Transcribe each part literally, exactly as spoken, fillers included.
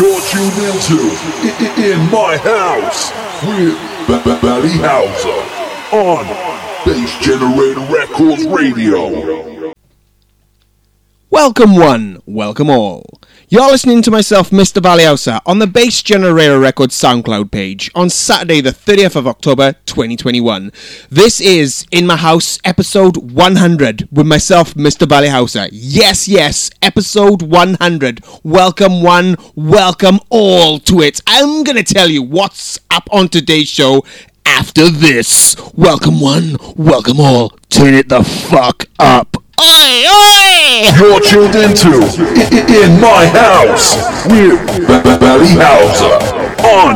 You're tuned into In My House with B-B-Valley Houser on Bass Generator Records Radio. Welcome one, welcome all. You're listening to myself, Mr Valley Houser, on the Bass Generator Records SoundCloud page on Saturday the thirtieth of October twenty twenty-one. This is In My House episode one hundred with myself, Mr Valley Houser. Yes, yes, episode one hundred. Welcome one, welcome all to it. I'm going to tell you what's up on today's show after this. Welcome one, welcome all. Turn it the fuck up. Oi, oi! You're tuned into In My House with B-B-Valley Houser on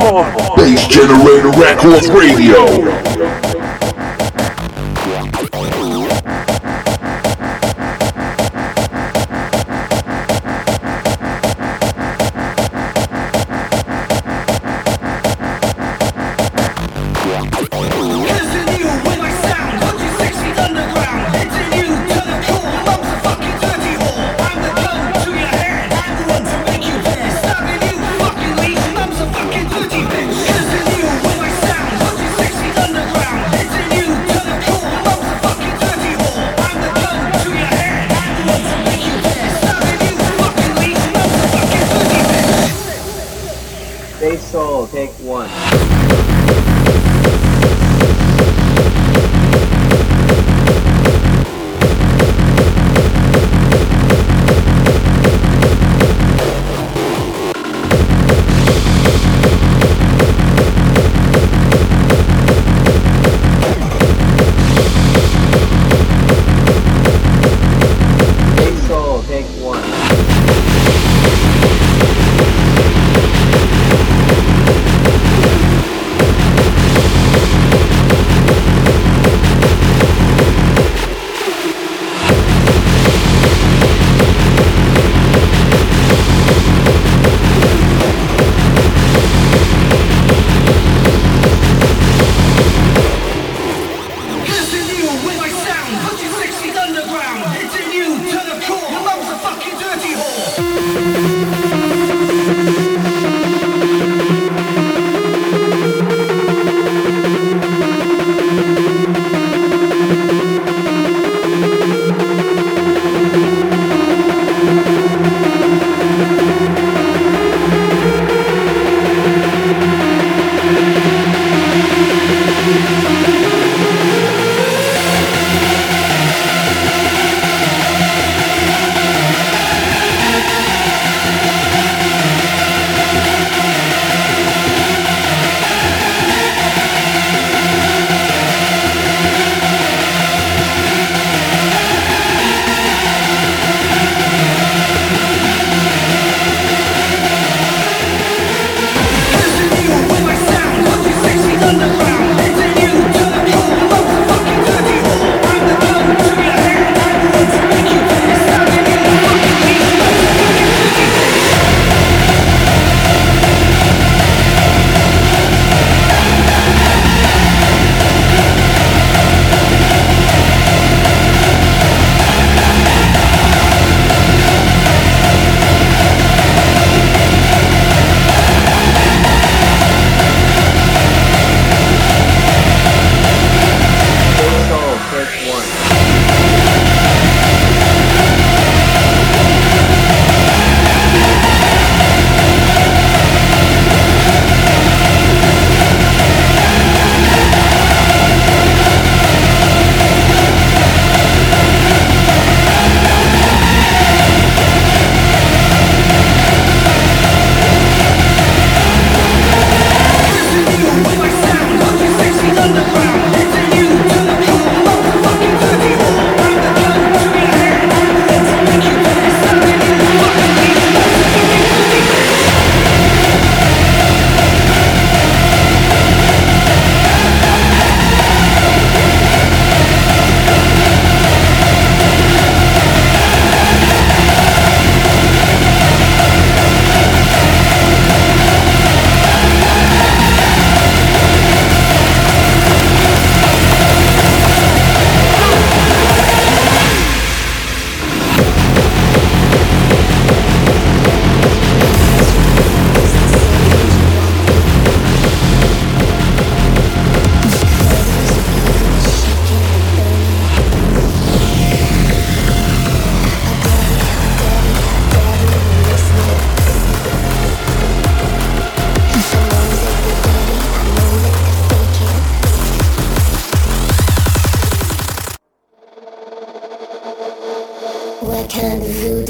Bass Generator Records Radio. Take one.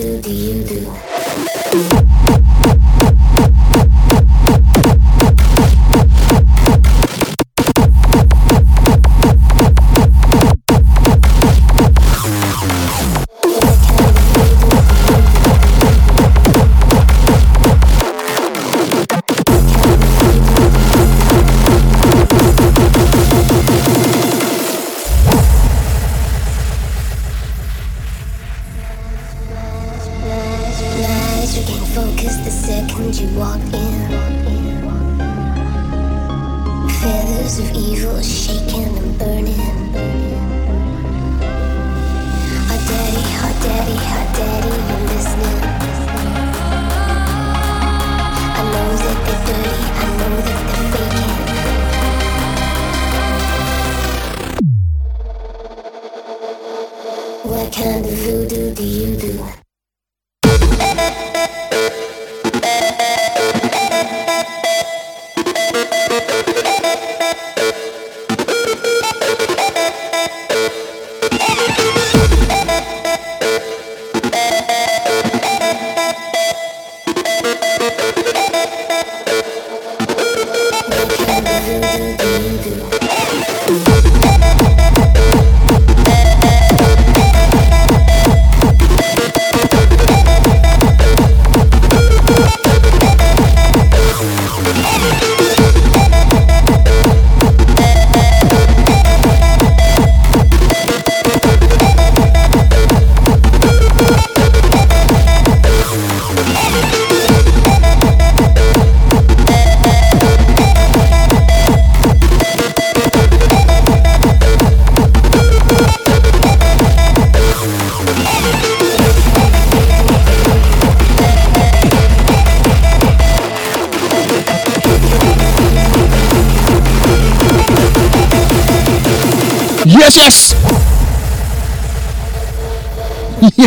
do, do you do?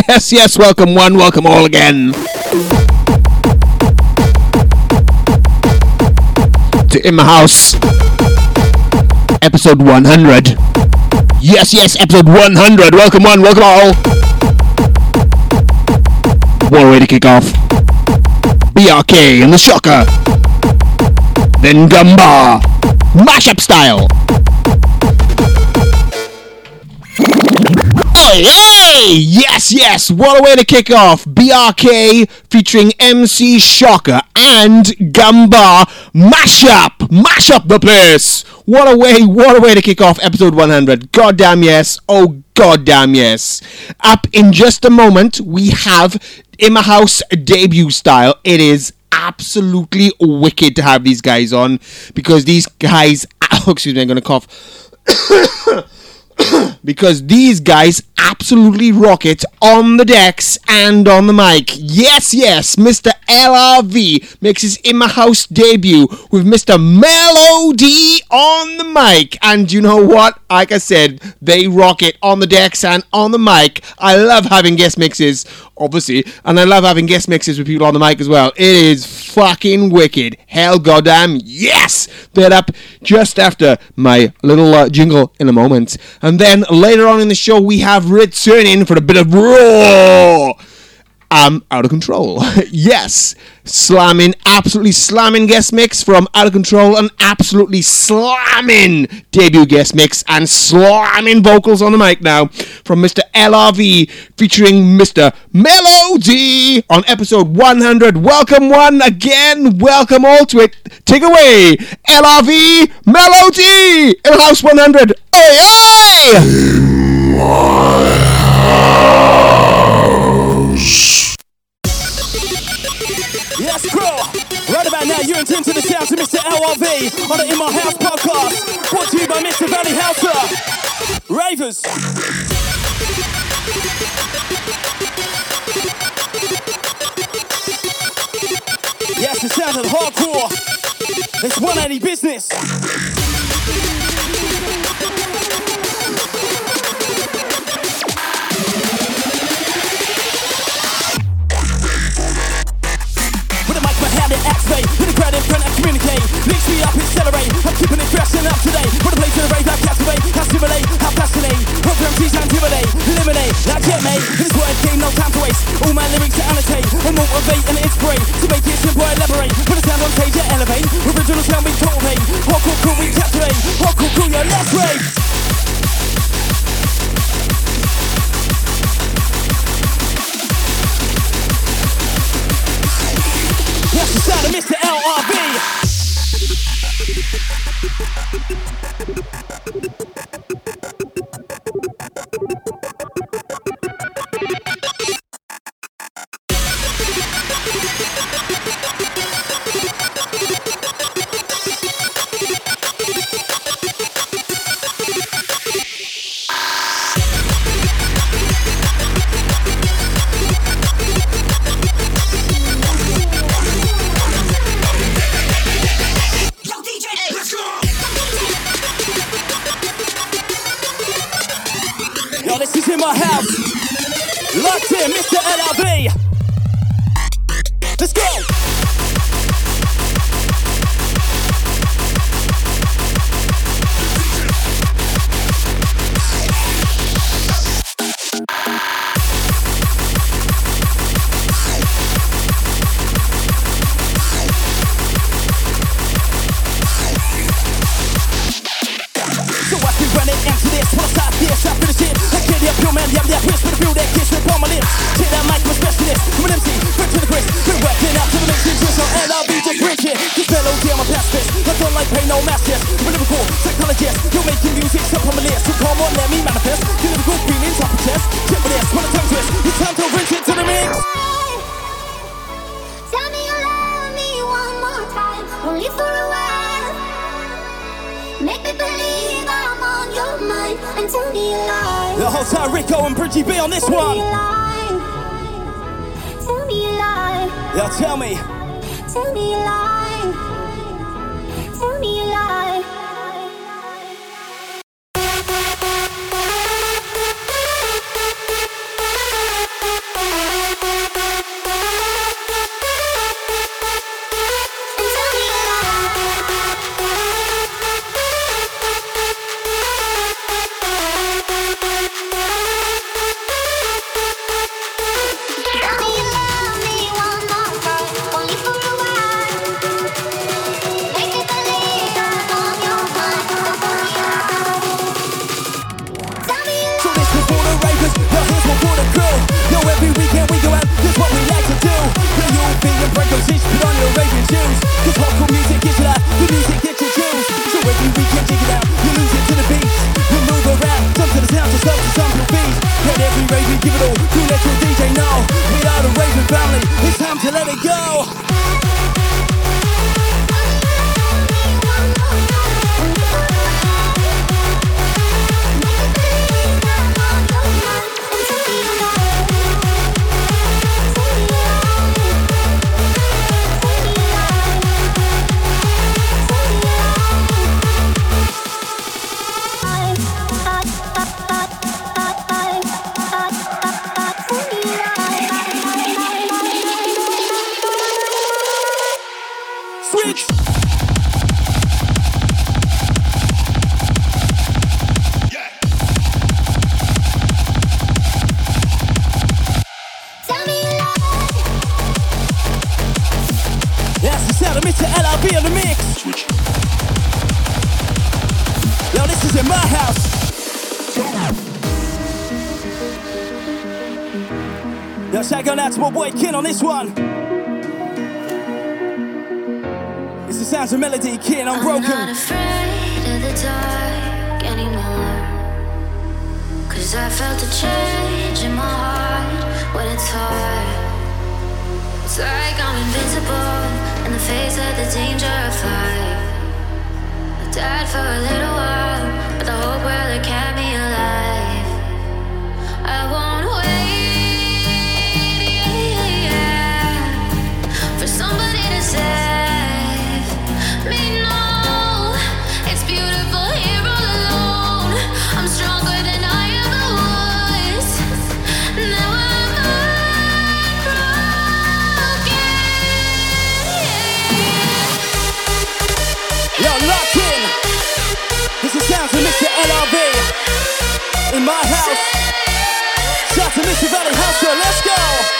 Yes, yes, welcome one, welcome all again to In My House, episode one hundred. Yes, yes, episode one hundred, welcome one, welcome all. What a way to kick off. B R K and the Shocker, then Gumbar, mashup style. Oh yeah! Yes, yes, what a way to kick off. B R K featuring M C Shocker and Gumbar. Mash up, mash up the place. What a way, what a way to kick off episode one hundred. God damn yes, oh god damn yes. Up in just a moment, we have In My House debut style. It is absolutely wicked to have these guys on because these guys, oh, excuse me, I'm going to cough. Because these guys absolutely rock it on the decks and on the mic. Yes, yes, Mister L R V makes his In My House debut with Mister Mellow D on the mic. And you know what? Like I said, they rock it on the decks and on the mic. I love having guest mixes, obviously, and I love having guest mixes with people on the mic as well. It is fucking wicked. Hell goddamn yes! They're up just after my little uh, jingle in a moment. And then later on in the show, we have returning for a bit of raw. Um, Out of Control. Yes. Slamming, absolutely slamming guest mix from Out of Control, and absolutely slamming debut guest mix and slamming vocals on the mic now from Mister L R V featuring Mister Mellow D on episode one hundred. Welcome one again. Welcome all to it. Take away L R V, Mellow D in House one hundred. Hey, In My House. Let's go! Right about now, you're in tune to the sound to Mister L R V on the In My House podcast, brought to you by Mister Valley Houser. Ravers! Yes, the sound of hardcore. It's one eighty business. Activate, in the crowd in front and communicate. Links me up, accelerate. I'm keeping it fresh and up today. Wanna play to the rave, I captivate. How stimulate, how fascinate. Program teach, how intimidate. Eliminate, now checkmate. This is what I came, no time to waste. All my lyrics My boy Kin on this one. It's the sounds of Melody, Kin, I'm broken. I'm not afraid of the dark anymore, cause I felt a change in my heart when it's hard. It's like I'm invincible in the face of the danger of life. I died for a little while, but the whole world kept me alive. I won't Mister L R V, in my house. Shout out to Mister Valley Houser, let's go!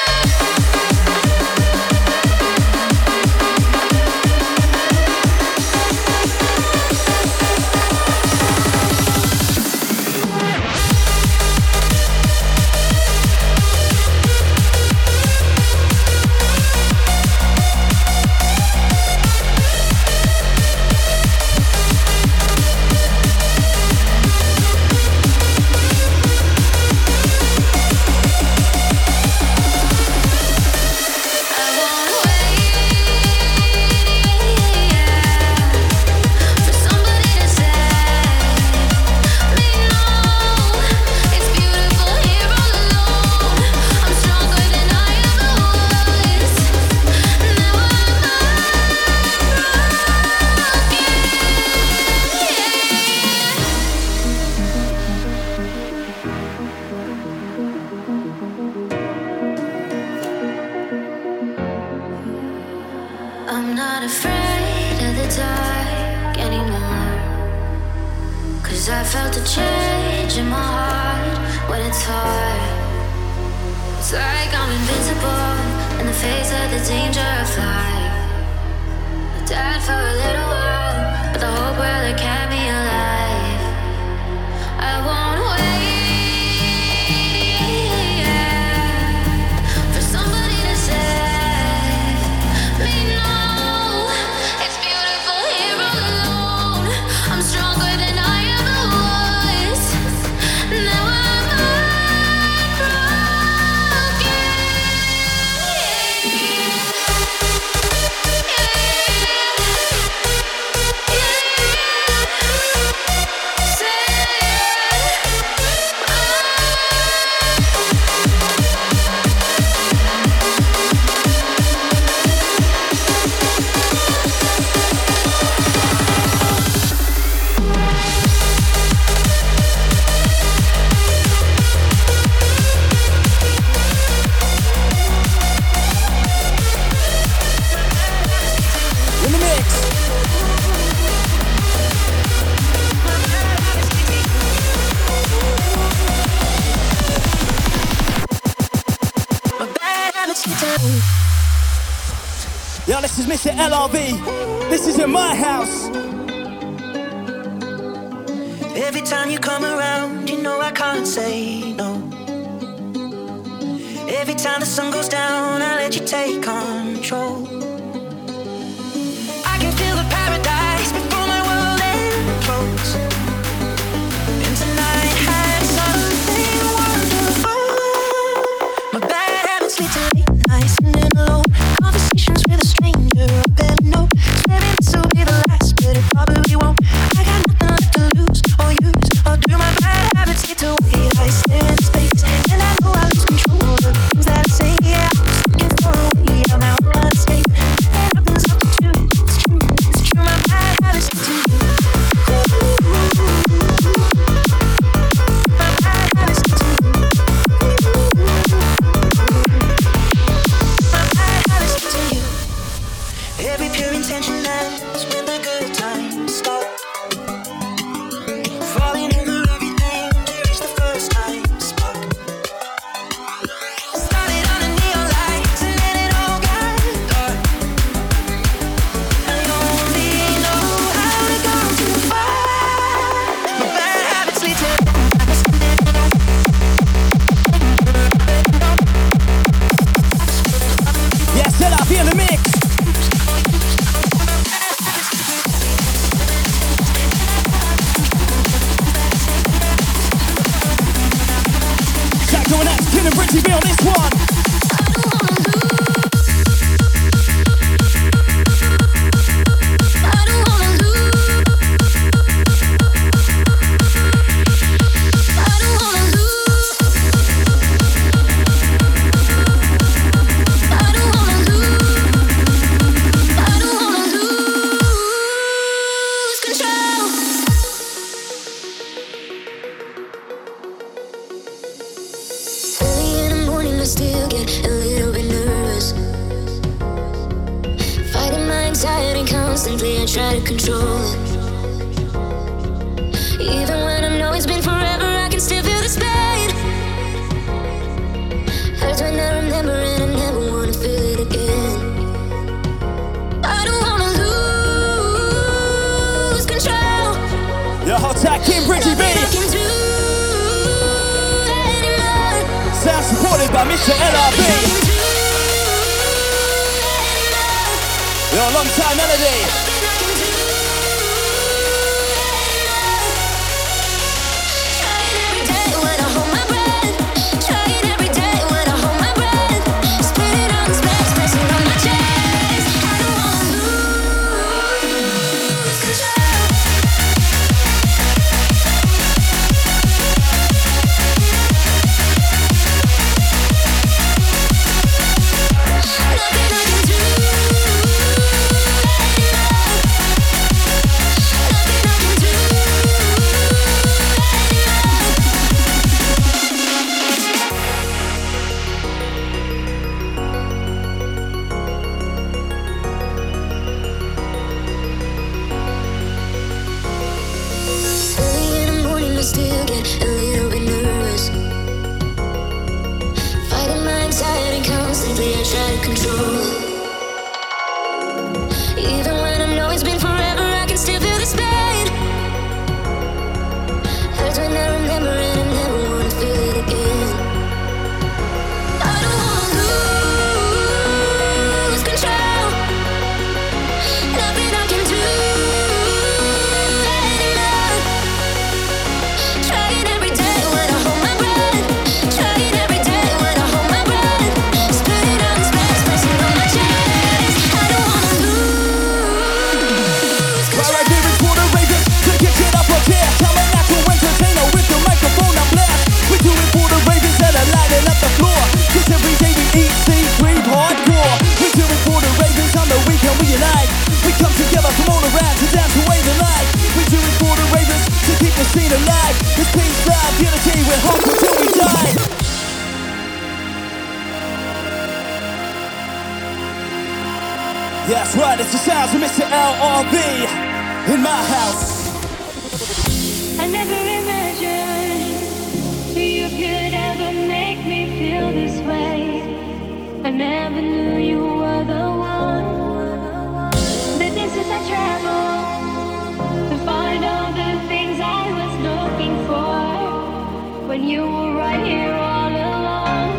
not afraid of the dark anymore, 'cause I felt a change in my heart when it's hard. It's like I'm invincible in the face of the danger of life. I died for a little while, but the whole world had kept me alive. I won't wait Mister L R V, this is In My House. Every time you come around, you know I can't say no. Every time the sun goes down, I let you take control. I can feel the paradise before my world implodes. And tonight had something wonderful. My bad habits lead to late nights and then alone conversations with a stranger. with hustle till we die. That's right, it's the sounds of Mister L R V in my house. I never imagined you could ever make me feel this way. I never knew you were the one. The distance I traveled to find all the things I was looking for when you were right here all along.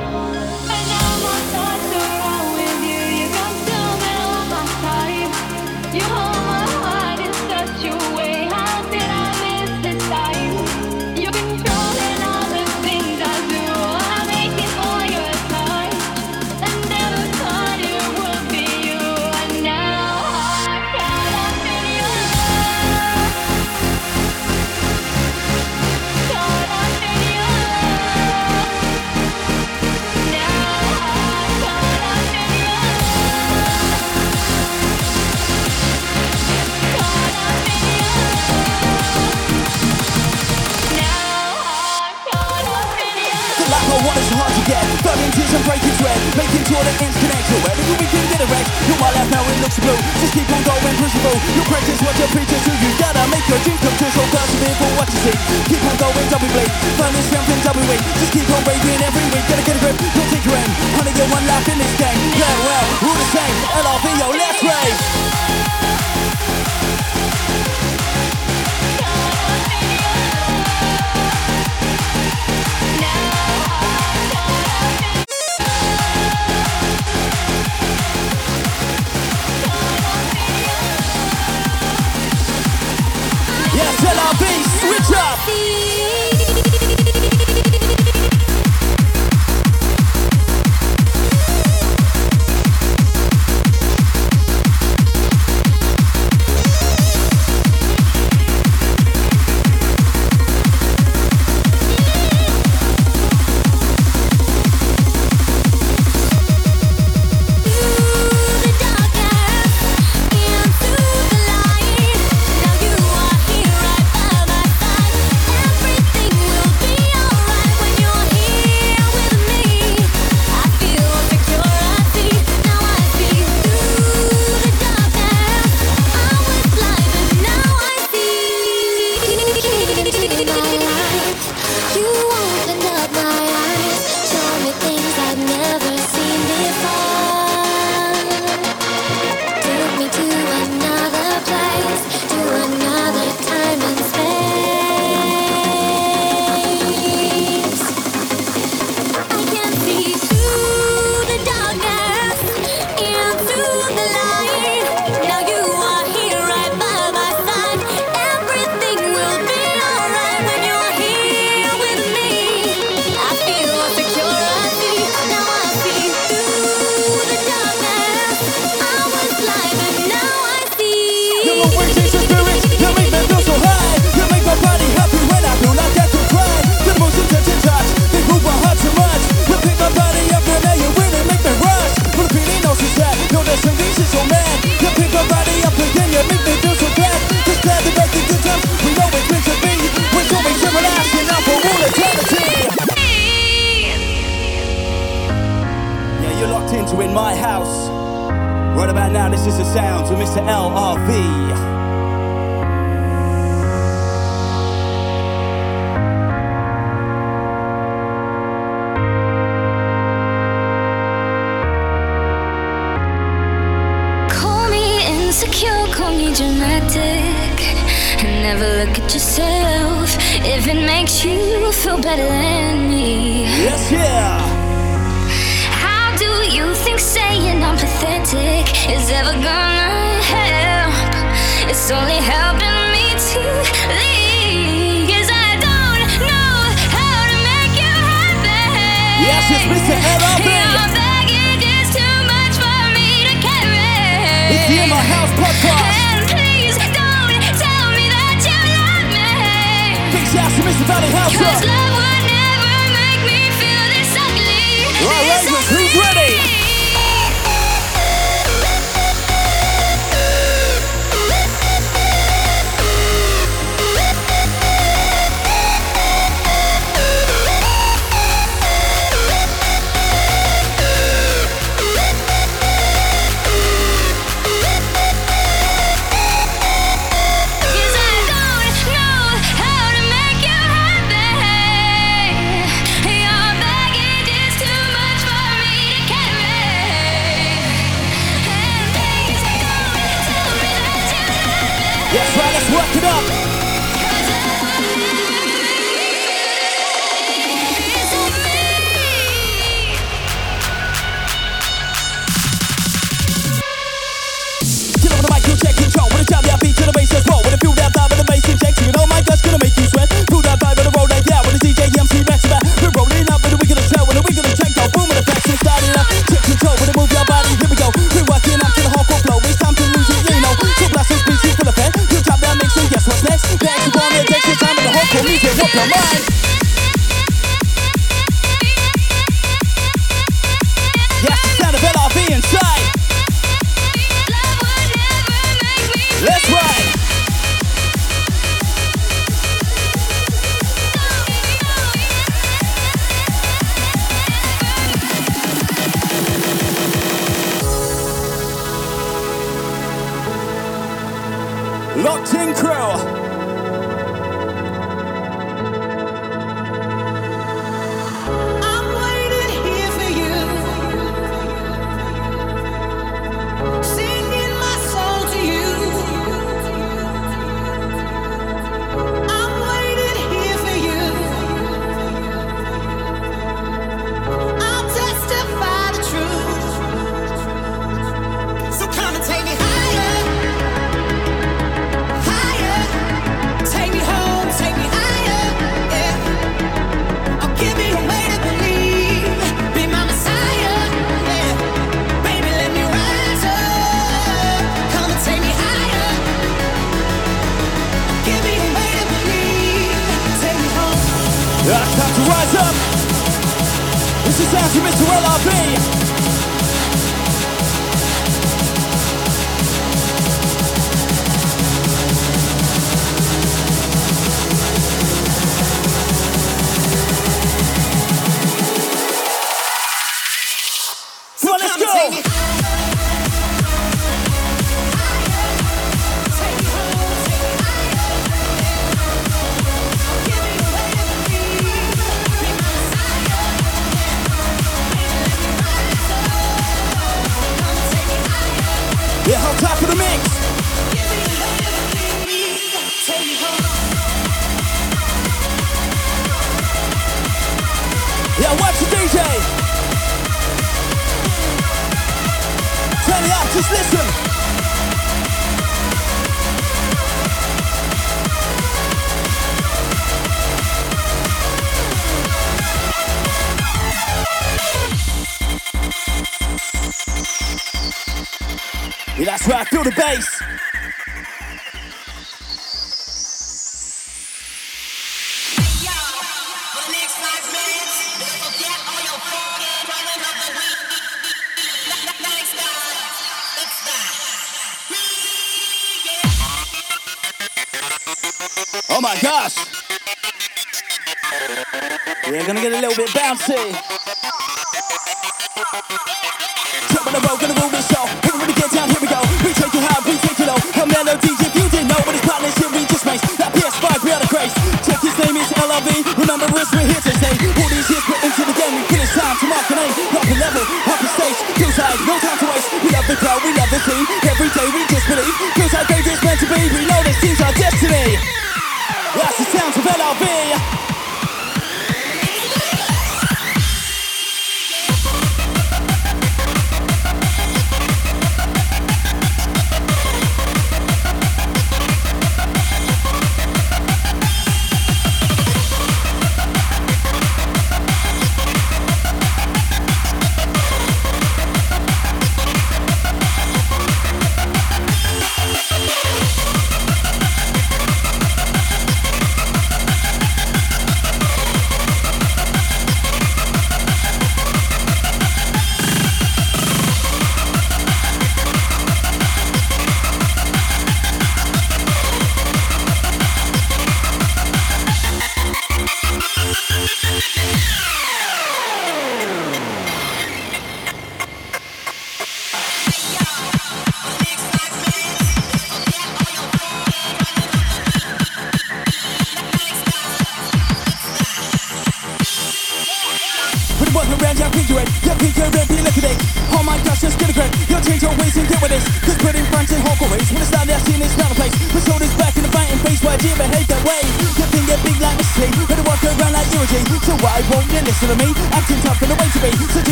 And now my thoughts are all with you. You come to fill my time. You hold my heart in such a way. How did I miss this time? You're controlling all the things I do. I'm aching for your touch. I never thought it would be you. And now I gotta feel your love. Caught up in your love. Now I'm caught up in your love. Caught up in your love. Now I'm caught up in your love. The life I want is hard to get. Burning tears and breaking sweat, making sure that ends connect. So every we can get a wreck. You're my life now, it looks blue. Just keep on going, crucible. Your practice what you're preaching to. You gotta make your dream come true. So persevere for what you see. Keep on going, double blade. Find your strength and double weight. Just keep on waving every week. Gotta get a grip, don't take your aim. Only get one life in this game. Yeah, well, rule the same. L R V, yo, let's rave. Yes, L R V, switch up. Call me insecure, call me dramatic, and never look at yourself if it makes you feel better than me. Yes, yeah. How do you think saying I'm pathetic is ever gonna help? It's only helping me to leave, 'cause I don't know how to make you happy. Yes, it's Mister L R V. Your baggage is too much for me to carry. It's the In My House podcast. And please don't tell me that you love me, Big shout to Mister Valley 'cause Houser. love would never make me feel this ugly. All right, this ugly. who's ready? Come on. That's the sound of L R V inside. Let's ride. Locked in crew.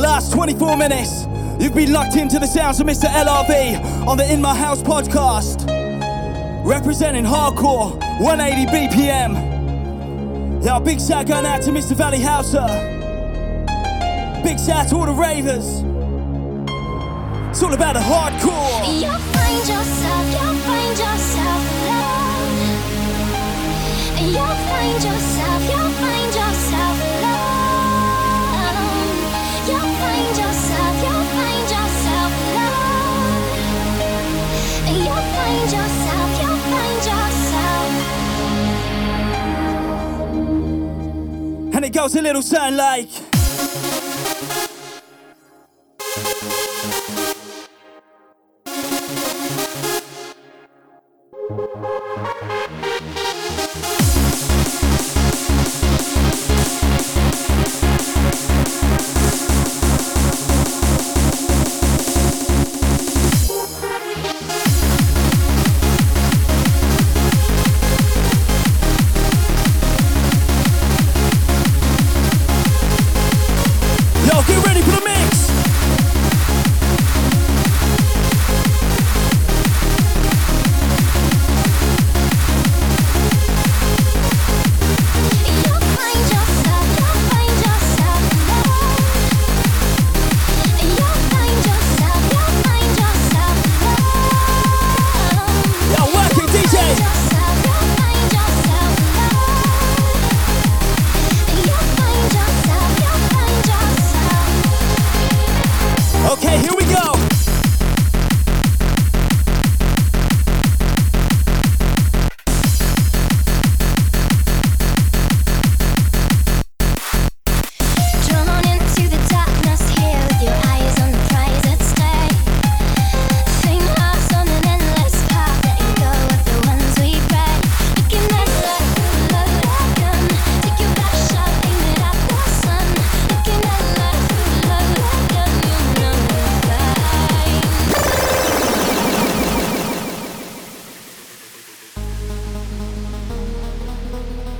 the last twenty-four minutes, you've been locked into the sounds of Mister L R V on the In My House podcast, representing hardcore, one eighty B P M. Yeah, big shout going out to Mister Valley Houser. Big shout to all the ravers. It's all about the hardcore. You'll find yourself, you'll find yourself love. You'll find yourself, you'll find yourself love. You'll find yourself, you'll find yourself love. You'll find yourself, you'll find yourself. And it goes a little sound like.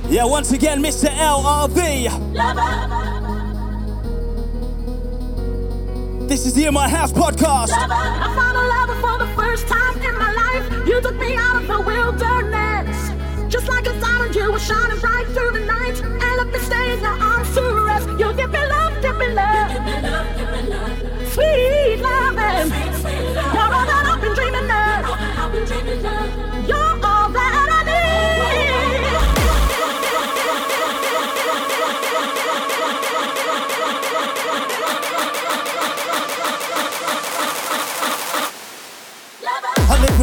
Yeah, once again, Mister L R V. Lover. This is the In My House podcast. Lover. I found a lover for the first time in my life. You took me out of the wilderness. Just like inside of you was shining bright through the night. And up the stage, now I'm surrest. You give me love, give me love. You give me love, give me love. Sweet loving. Sweet, sweet love. You're all that I've been dreaming of. You're all that I've been dreaming of. You're all that I need.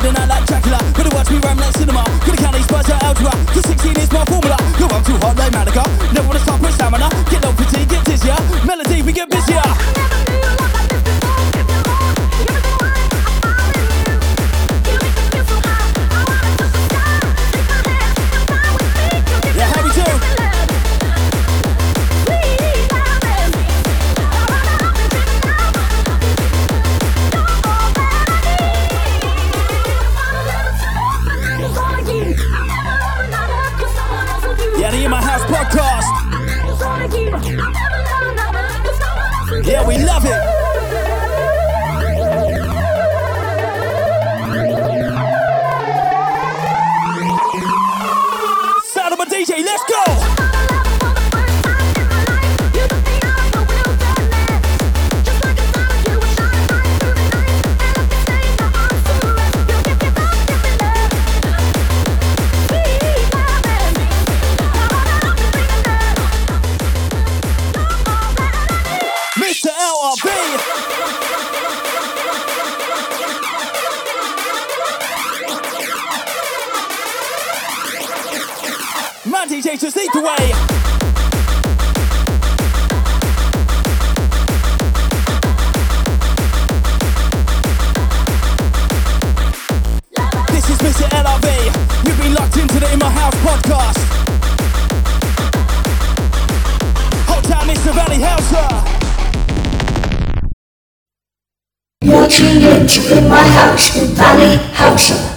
And I like Dracula, gonna watch me rhyme like cinema. Gonna count these bars out algebra, cause sixteen is my formula. Yo, I'm too hard like Malaga, never wanna stop with stamina. Get low fatigue, get dizzier, melody, we get busier. Yeah, we love it. Sound of a D J, let's go. Just lead the way. You're tuned in to In My House with Valley Houser.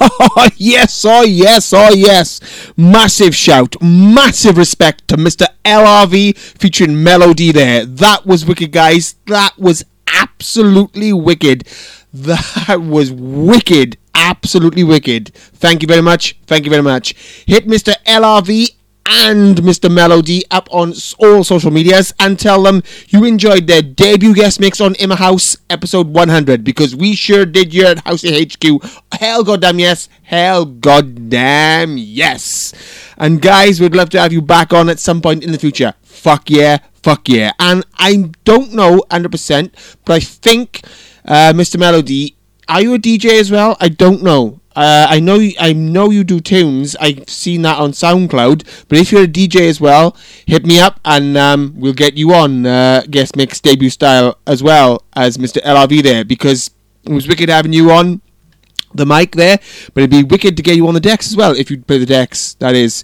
Oh, yes, oh, yes, oh, yes. Massive shout, massive respect to Mister L R V featuring Mellow D there. That was wicked, guys. That was absolutely wicked. That was wicked. Absolutely wicked. Thank you very much. Thank you very much. Hit Mister L R V and Mister Mellow D up on all social medias and tell them you enjoyed their debut guest mix on In My House episode one hundred, because we sure did here at House H Q. Hell goddamn yes. Hell goddamn yes. And guys, we'd love to have you back on at some point in the future. Fuck yeah. Fuck yeah. And I don't know one hundred percent, but I think uh, Mister Mellow D, are you a D J as well? I don't know. Uh, I know you, I know you do tunes. I've seen that on SoundCloud. But if you're a D J as well, hit me up and um, we'll get you on uh, guest mix debut style as well as Mister L R V there, because it was wicked having you on the mic there. But it'd be wicked to get you on the decks as well if you play the decks. That is,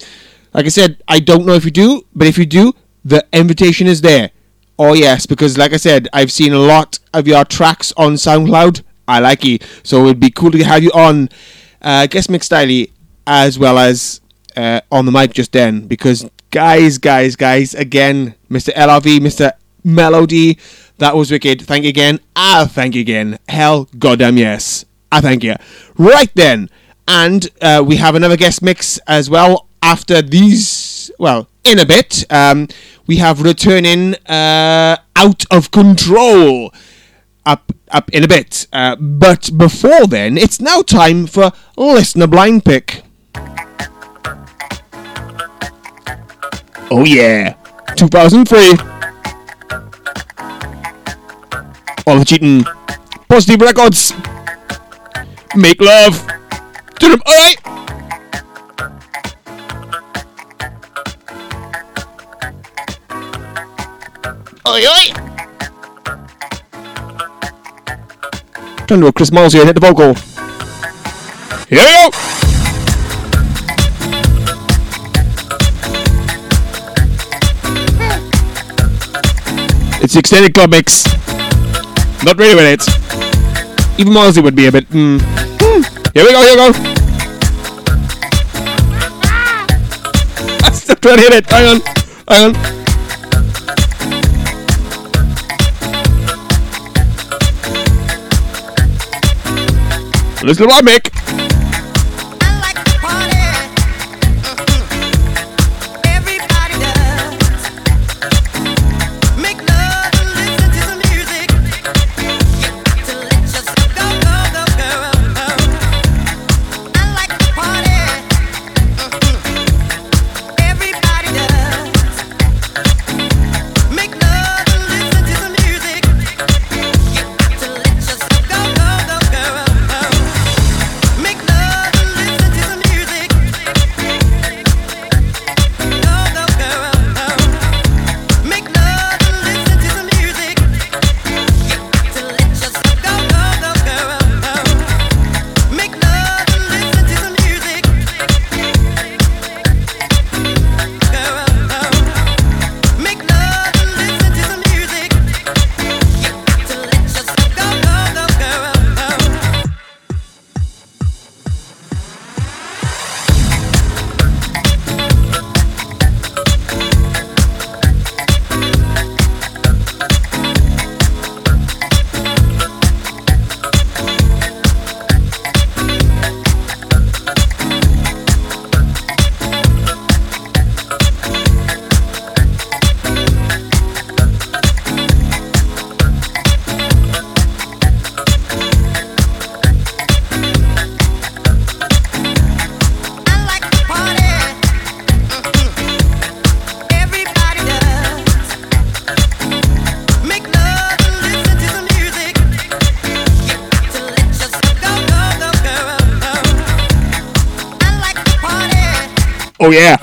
like I said, I don't know if you do, but if you do, the invitation is there. Oh yes, because like I said, I've seen a lot of your tracks on SoundCloud. I like you, so it'd be cool to have you on uh, guest mix style as well as uh, on the mic just then, because guys, guys, guys, again, Mister L R V, Mister Melody, that was wicked. Thank you again. I'll thank you again. Hell goddamn yes. I thank you. Right then, and uh, we have another guest mix as well after these, well, in a bit. Um, we have returning uh, Out of Control up up in a bit, uh, but before then, it's now time for Listener Blind Pick. Oh yeah, two thousand three, Oliver Cheatham, Positiva Records, Make Love to them. Alright, oi oi. Trying to do a Chris Miles here, hit the vocal. Here we go! It's the extended club mix. Not really with it. Even Miles would be a bit. Mm. Here we go, here we go! I'm still trying to hit it. Hang on, hang on. Listen to what I make. I like the party. Mm-hmm. Everybody does. Make love and listen to the music. You got to let yourself go, go, go, girl. I like the party. Mm-hmm. Everybody does. Make love and listen to the music. You got to let yourself go, go, go, girl. Oh yeah.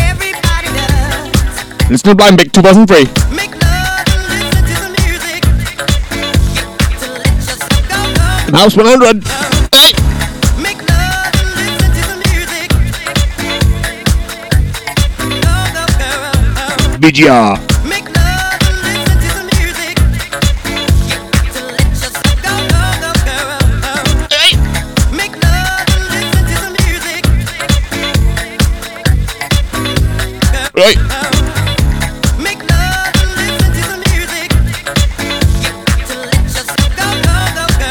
Everybody does. Listen to Blind Big two thousand three. Make love and listen to the music. You to let yourself go, go, go. House one hundred. Uh, hey. Make love and listen to the music. Go, go, go. B G R. Make love and listen to the music. You to let yourself go, go, go. Hey. Make love. Right. Make love and listen to the music. You got to let yourself go, go, go,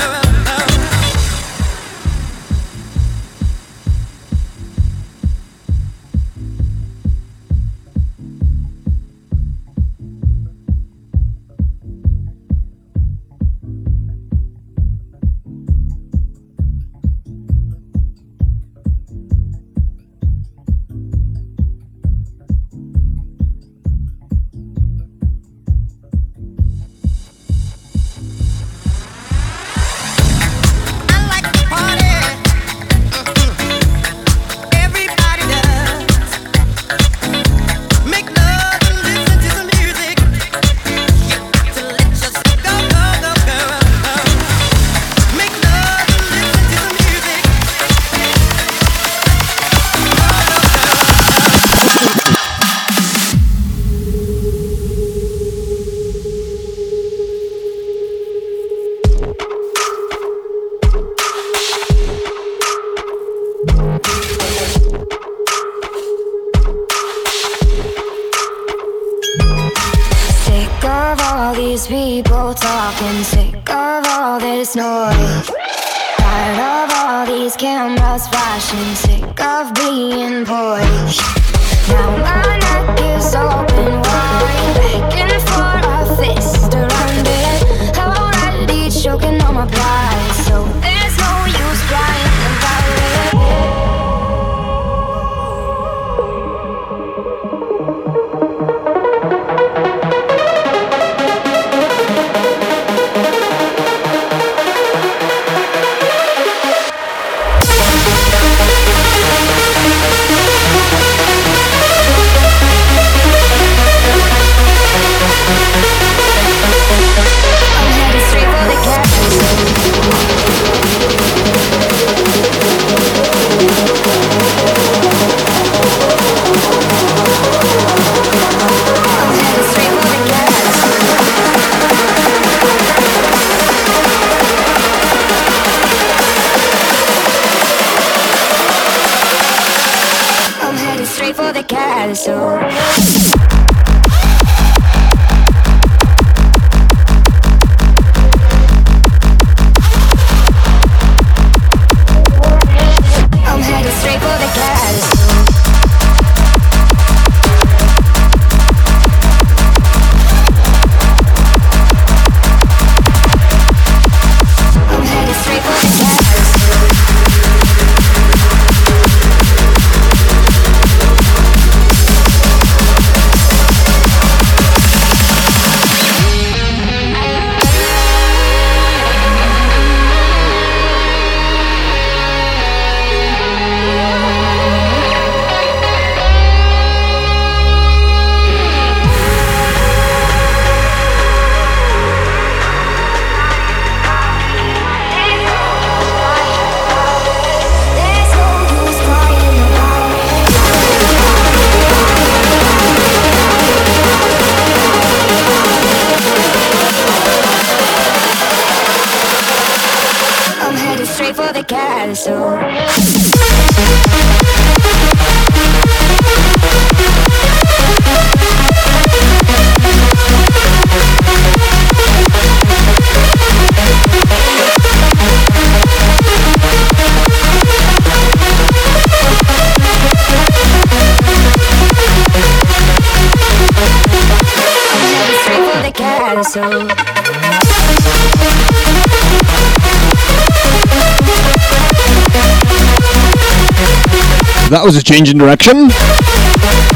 that was a change in direction.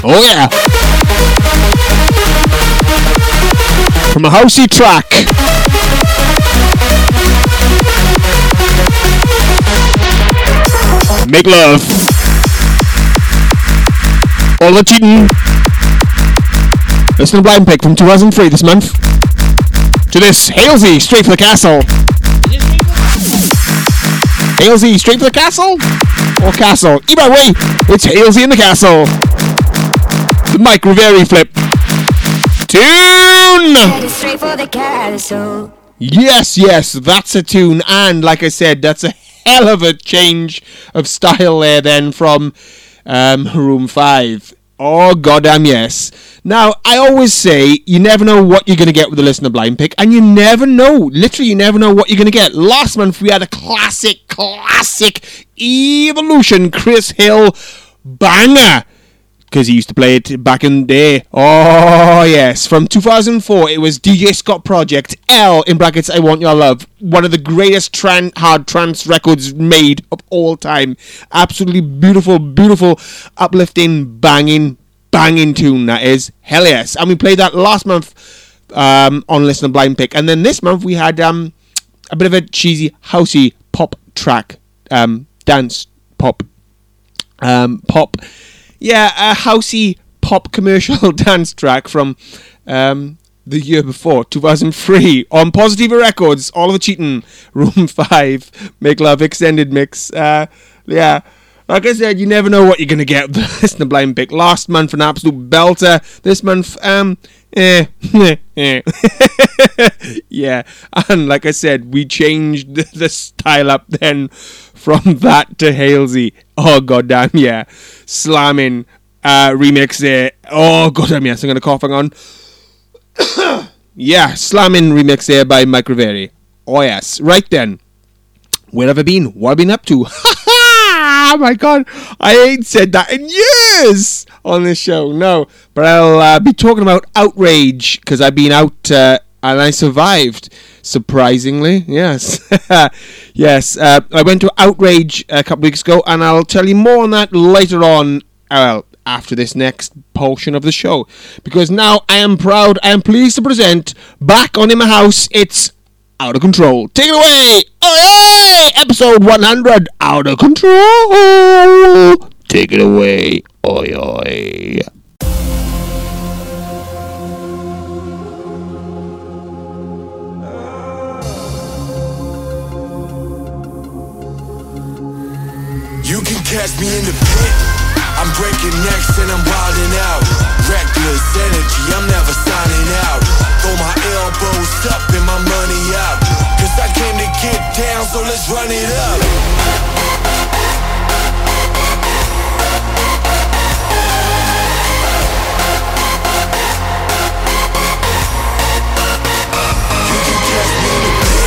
Oh yeah. From a housey track Make Love, Oliver Cheatham. Listen to Blind Pick from two thousand three this month. To this, Halsey, Straight for the Castle. Halsey, Straight for the Castle? Or Castle? Either way, it's Halsey in the Castle. The Mike Reverie flip. Tune! Straight for the Castle. Yes, yes, that's a tune. And like I said, that's a hell of a change of style there then from um, Room five. Oh, goddamn yes. Now, I always say, you never know what you're going to get with the listener blind pick, and you never know. Literally, you never know what you're going to get. Last month, we had a classic, classic Evolution Chris Hill banger, because he used to play it back in the day. Oh, yes. From two thousand four, it was D J Scott Project, L, in brackets, I Want Your Love. One of the greatest tran- hard trance records made of all time. Absolutely beautiful, beautiful, uplifting, banging, banging tune, that is. Hell yes. And we played that last month um, on Listener Blind Pick. And then this month, we had um, a bit of a cheesy, housey pop track. Um, dance pop. Um, pop. Yeah, a housey pop commercial dance track from um, the year before, two thousand three, on Positiva Records, Oliver Cheatham, Room five, Make Love Extended Mix. Uh, yeah, like I said, you never know what you're going to get with the Listener Blind Pick. Last month, an absolute belter. This month, um, eh, eh, eh. Yeah, and like I said, we changed the, the style up then from that to Halsey. Oh, goddamn, yeah. Slamming uh, remix there. Oh, goddamn, yes. I'm going to cough on. Yeah, slamming remix there by Mike Reverie. Oh, yes. Right then. Where have I been? What have I been up to? Oh, my God. I ain't said that in years on this show. No. But I'll uh, be talking about outrage because I've been out uh, and I survived. Surprisingly, yes. Yes, uh, I went to Outrage a couple weeks ago, and I'll tell you more on that later on, well, after this next portion of the show. Because now I am proud, I am pleased to present, back on In My House, it's Out of Control. Take it away! Oh, yeah! Episode one hundred, Out of Control! Take it away, oi, oi. You can catch me in the pit, I'm breaking necks and I'm wilding out. Reckless energy, I'm never signing out. Throw my elbows up and my money out, cause I came to get down, so let's run it up. You can catch me in the pit.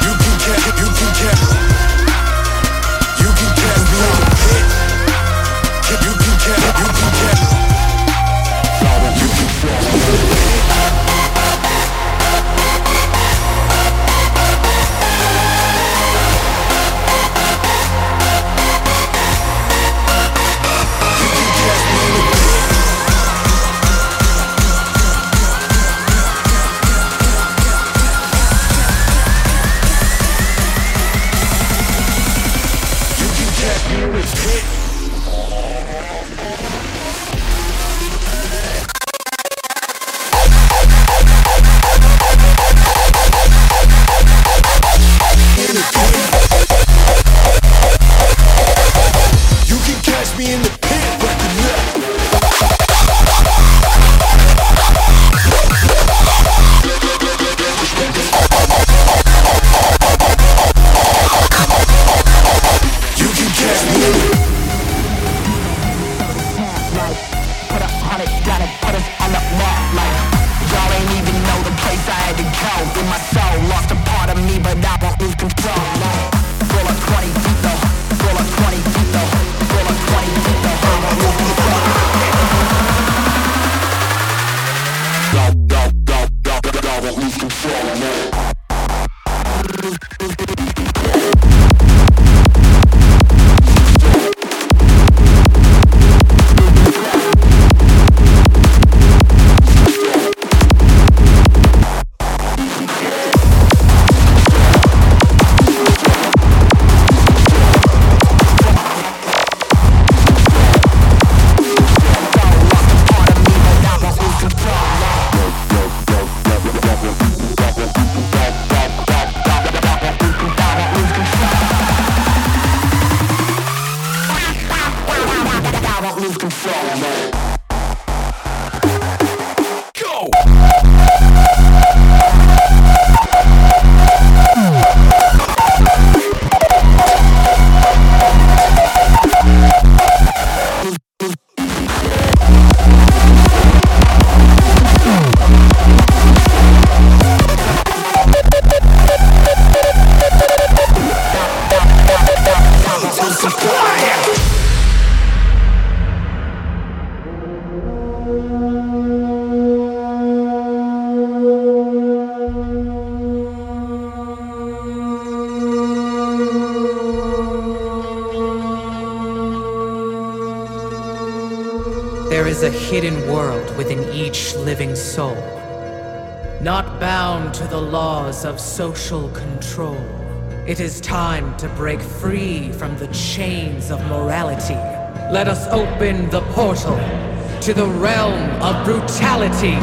You Hidden world within each living soul, not bound to the laws of social control. It is time to break free from the chains of morality. Let us open the portal to the realm of brutality.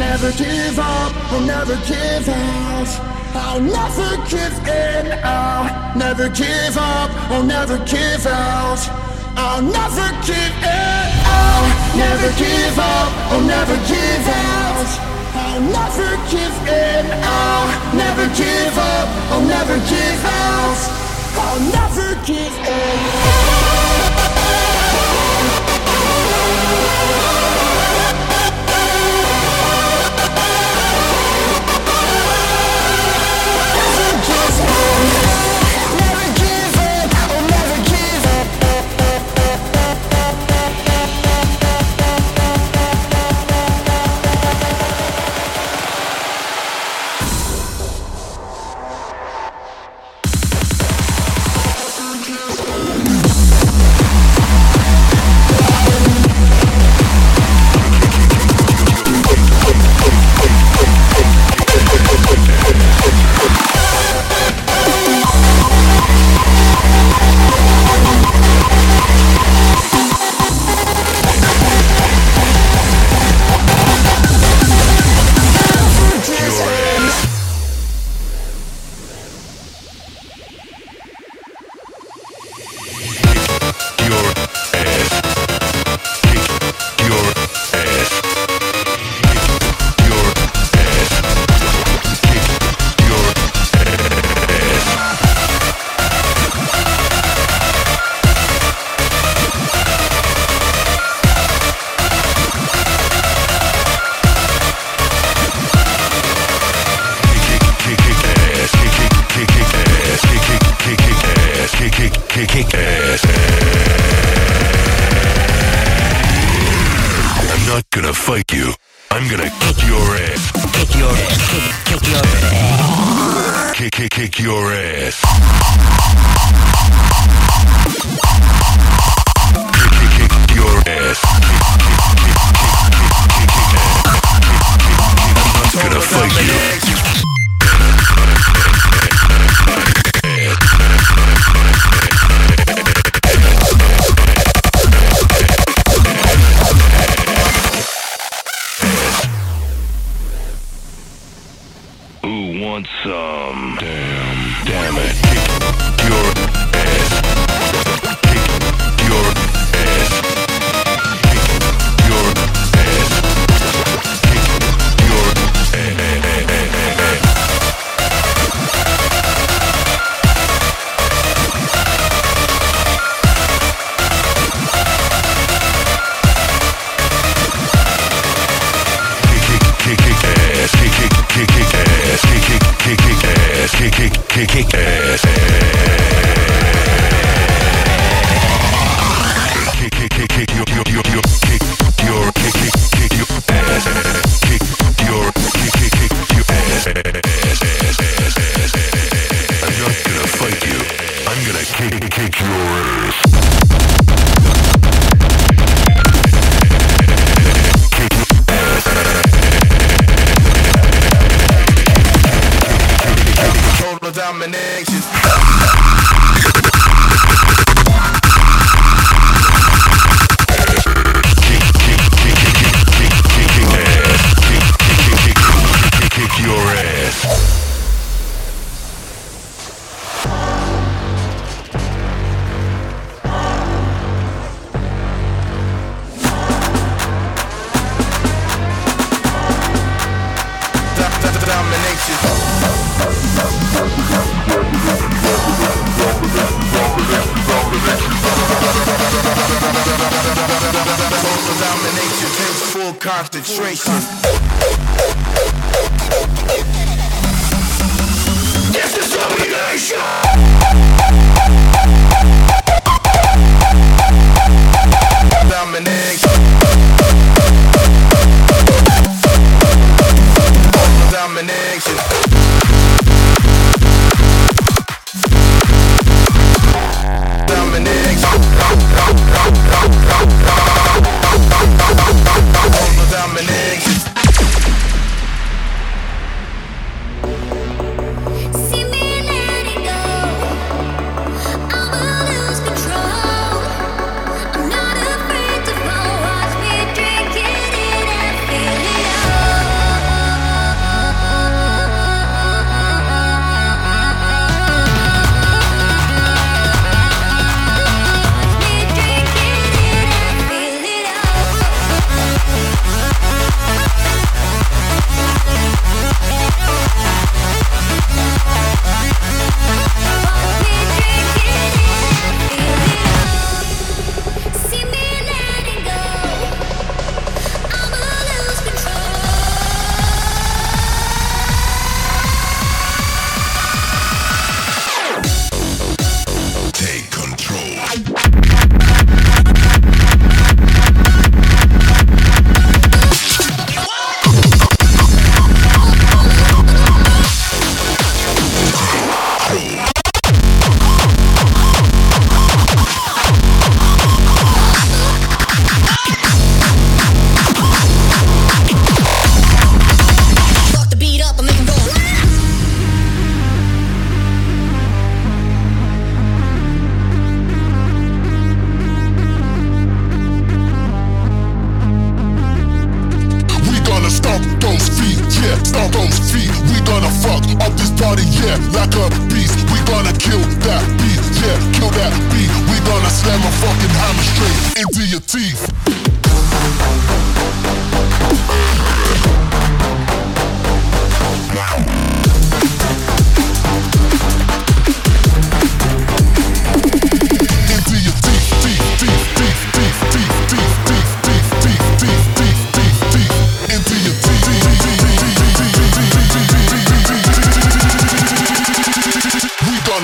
Never give up, we'll never give out. I'll never give in, I'll never give up, I'll never give out. I'll never give in, I'll never give up, I'll never give out. I'll never give in, I'll never give up, I'll never give out. I'll never give in. party, yeah, like a beast. We gonna kill that beat, yeah, kill that beat. We gonna slam a fucking hammer straight into your teeth.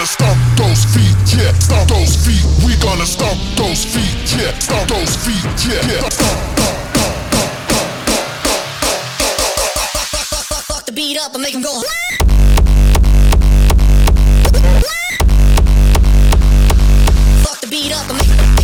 Stomp those feet, yeah, stomp those feet, yeah, yeah. Stomp, fuck the beat up and make him go. Fuck the beat up and make him into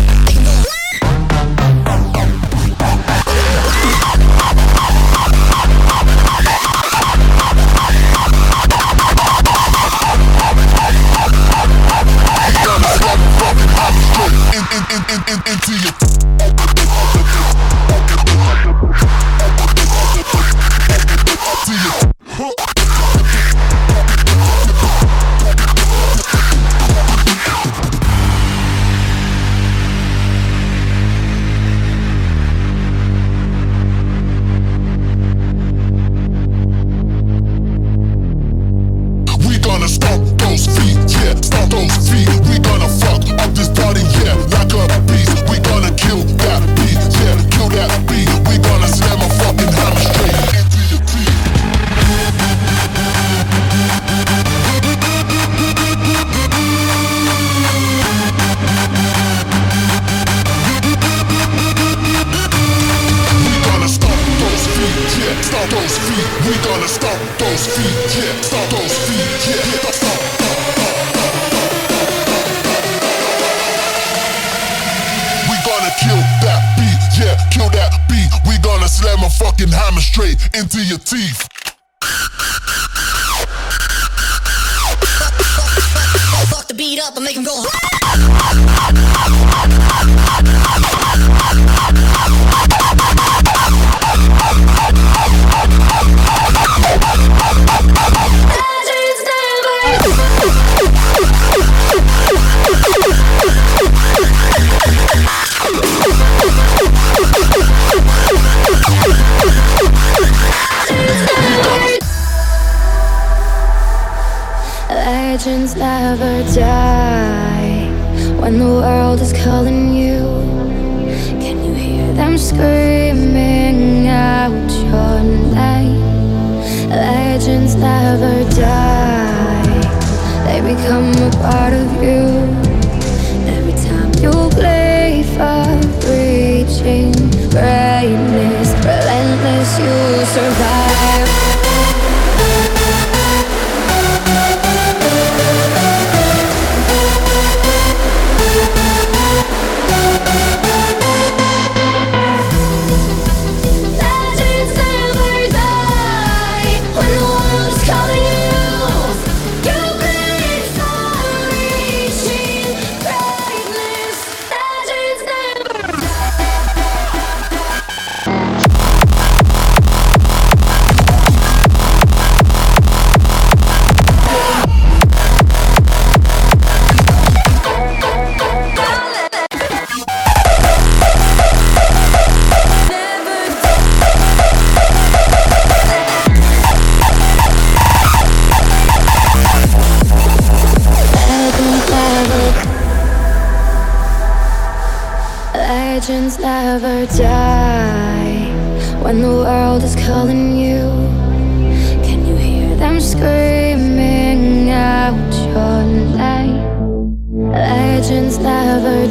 your never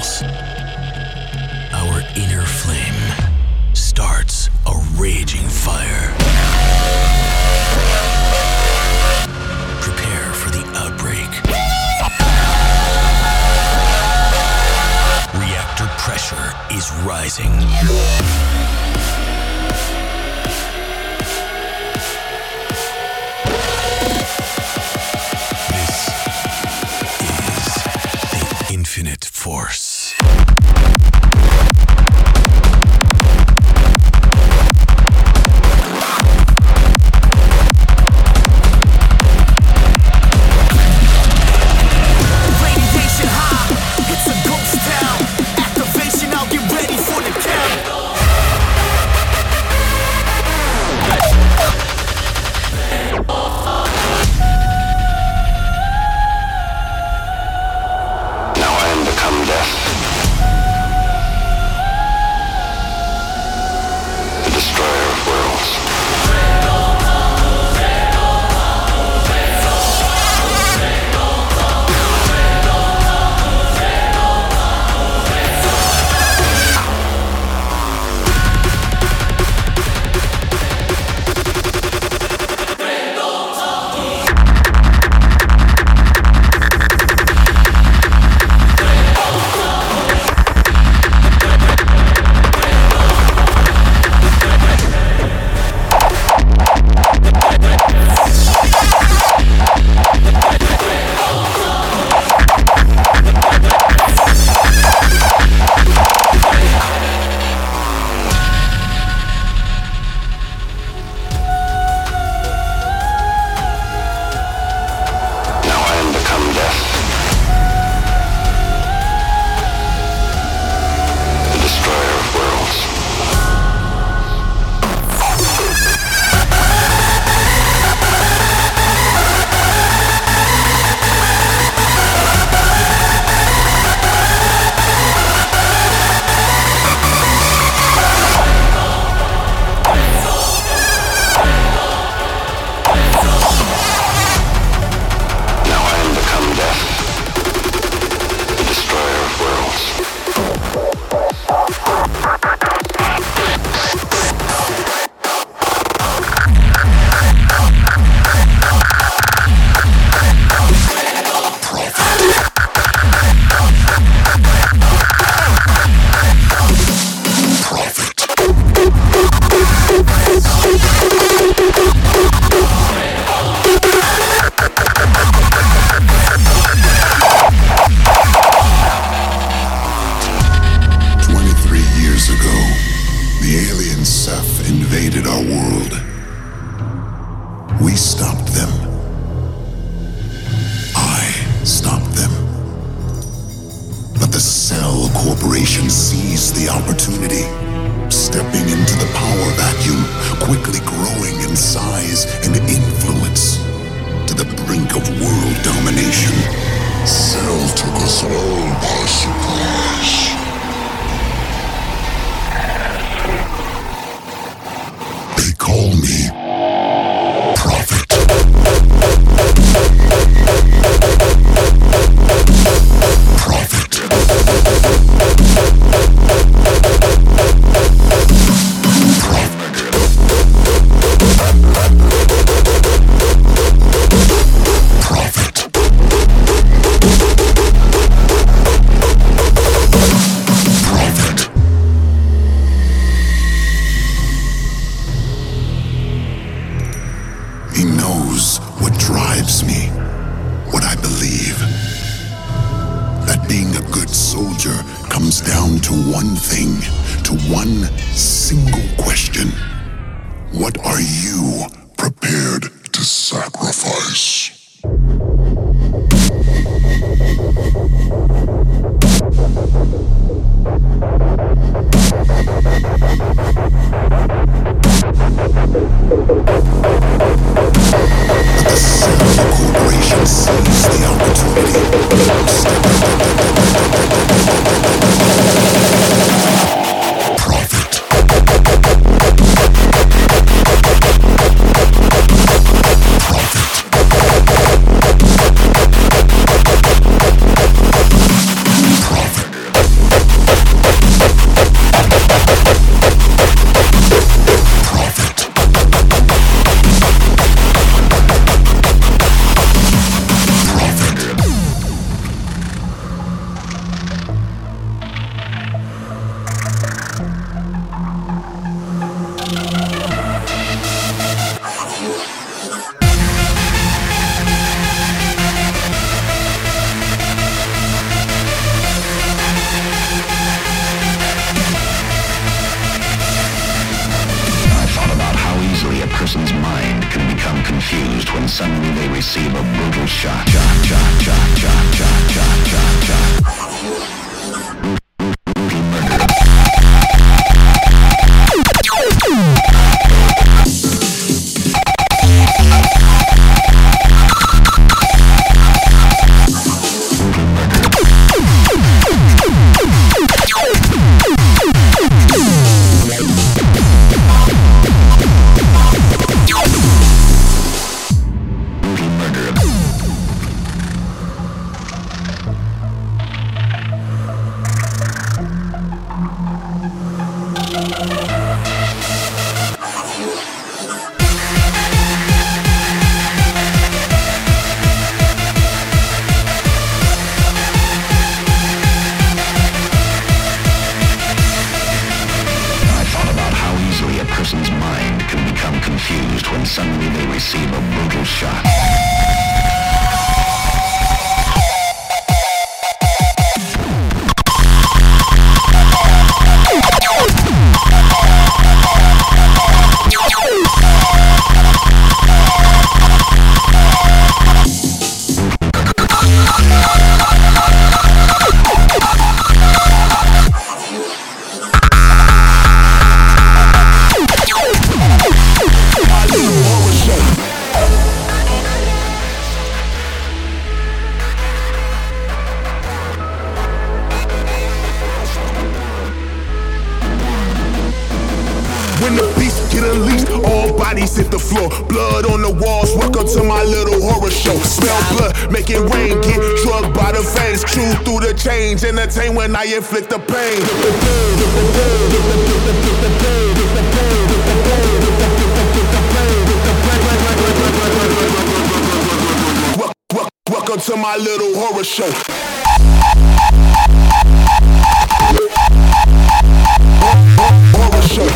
fuels our inner flame, starts a raging fire. Prepare for the outbreak. Reactor pressure is rising. Infinite force. confused when suddenly they receive a brutal shock. Shock, shock, shock, shock, shock, shock, shock, shock. Entertain when I inflict the pain. Welcome to my little horror show. Horror show.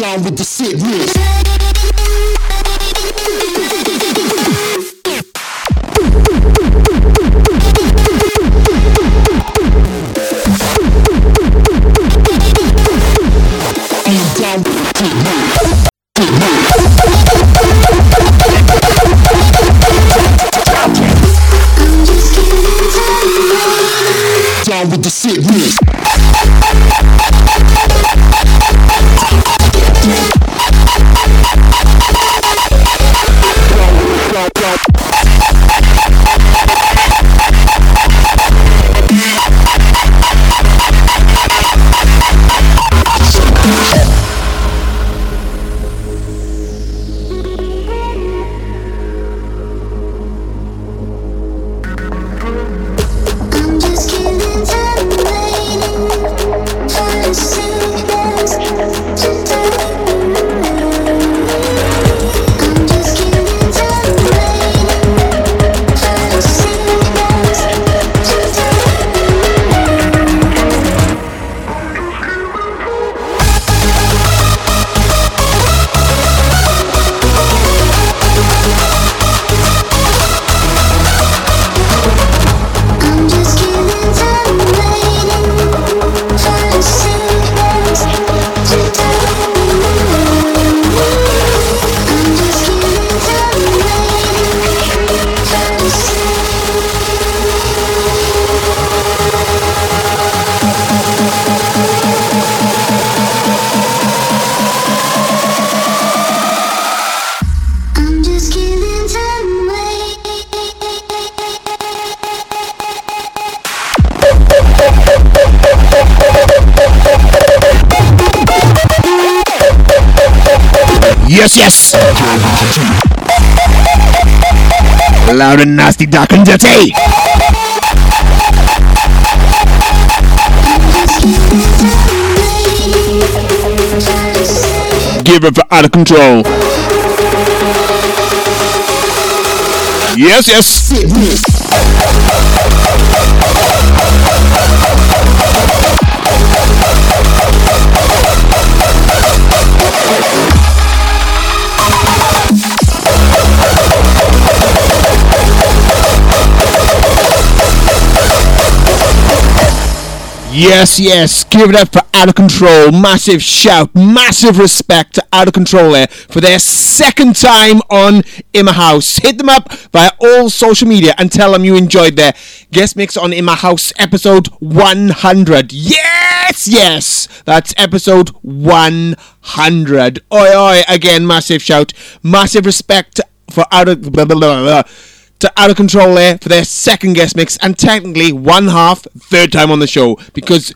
down with the sickness. Down with the sickness. Yes, yes! Loud and nasty, dark and dirty! Give it for Out of Control! Yes, yes! Yes, yes, give it up for Out of Control. Massive shout, massive respect to Out of Control there for their second time on In My House. Hit them up via all social media and tell them you enjoyed their guest mix on In My House episode one hundred. Yes, yes, that's episode one hundred. Oi, oi, again, massive shout, massive respect for Out of... Blah, blah, blah, blah. To Out of Control there for their second guest mix and technically one half, third time on the show because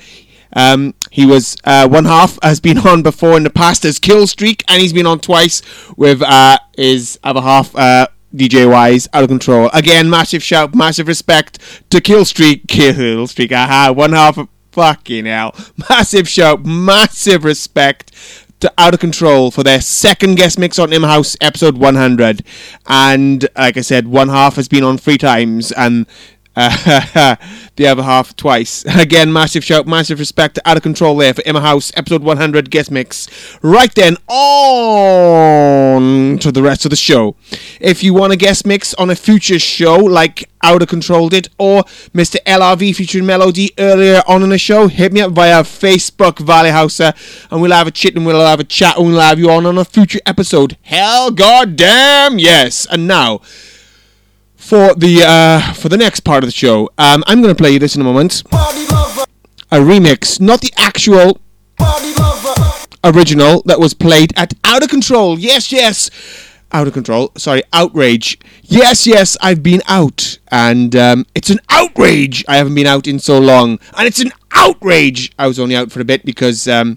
um, he was, uh, one half has been on before in the past as Killstreak and he's been on twice with uh, his other half, uh, D J Wise, Out of Control. Again, massive shout, massive respect to Killstreak, Killstreak, aha, one half of fucking hell. Massive shout, massive respect to Out of Control for their second guest mix on In My House episode one hundred, and like I said, one half has been on three times and uh, the other half twice. Again, massive shout, massive respect to Out of Control there for In My House episode one hundred guest mix. Right then, on to the rest of the show. If you want a guest mix on a future show like Out of Control did or Mr L R V featuring Mellow D earlier on in the show, hit me up via Facebook, Valley Houser, and we'll have a chit and we'll have a chat and we'll have you on on a future episode. Hell goddamn yes. And now for the uh, for the next part of the show, um, I'm going to play you this in a moment, a remix, not the actual original that was played at Out of Control. Yes, yes. Out of Control, sorry, Outrage. Yes, yes, I've been out, and um, it's an outrage I haven't been out in so long, and it's an outrage I was only out for a bit because, um,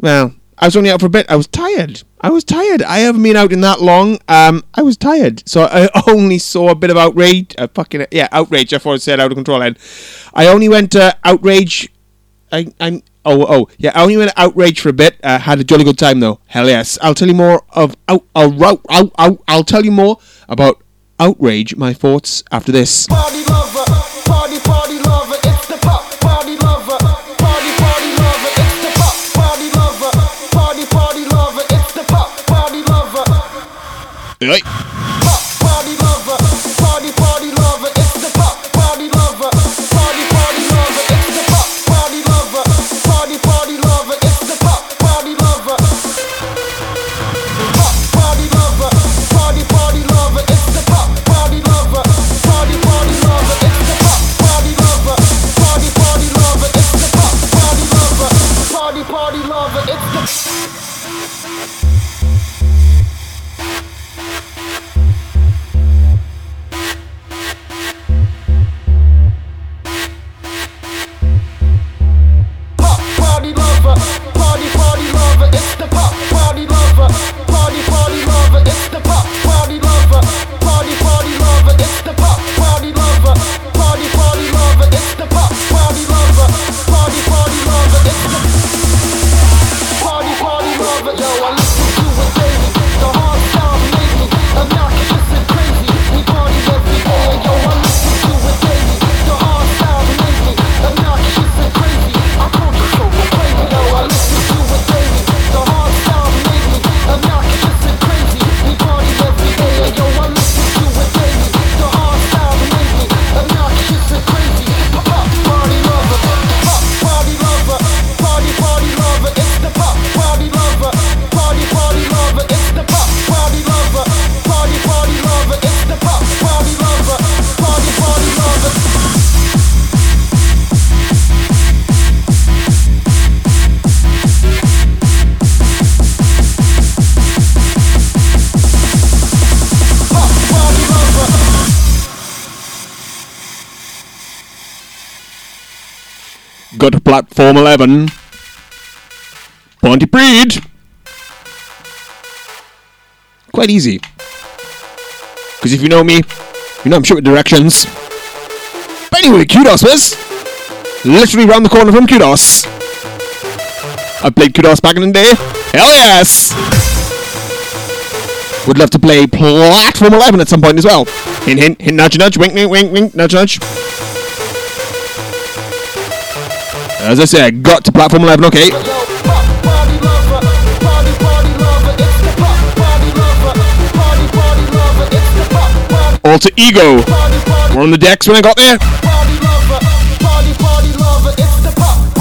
well, I was only out for a bit, I was tired, I was tired, I haven't been out in that long, um, I was tired, so I only saw a bit of Outrage, uh, fucking, yeah, Outrage, I thought I said Out of Control, and I only went to Outrage, I, I'm, Oh, oh, yeah, I only went Outrage for a bit. Uh, had a jolly good time, though. Hell yes. I'll tell you more of... Out, out, out, out, out, I'll tell you more about Outrage, my thoughts, after this. Party lover, party, party lover, it's the pop. Party lover, party, party lover, it's the pop. Party lover, party, party lover. Right. Party lover, party party lover, it's the pop party lover, party party lover, it's the pop party lover, party party lover, it's the pop party lover, pop party lover, party party lover, it's the pop party lover, party party lover, it's the pop party lover, party party lover, it's the pop party lover, party party lover, it's the. Go to platform eleven. Pontypridd. Quite easy. Because if you know me, you know I'm shit with directions. But anyway, Kudos was literally round the corner from Kudos. I played Kudos back in the day. Hell yes! Would love to play platform eleven at some point as well. Hint, hint, hint, nudge, nudge, wink, wink, wink, wink, nudge, nudge. As I said, got to platform eleven, okay. Alter Ego. Were on the decks when I got there.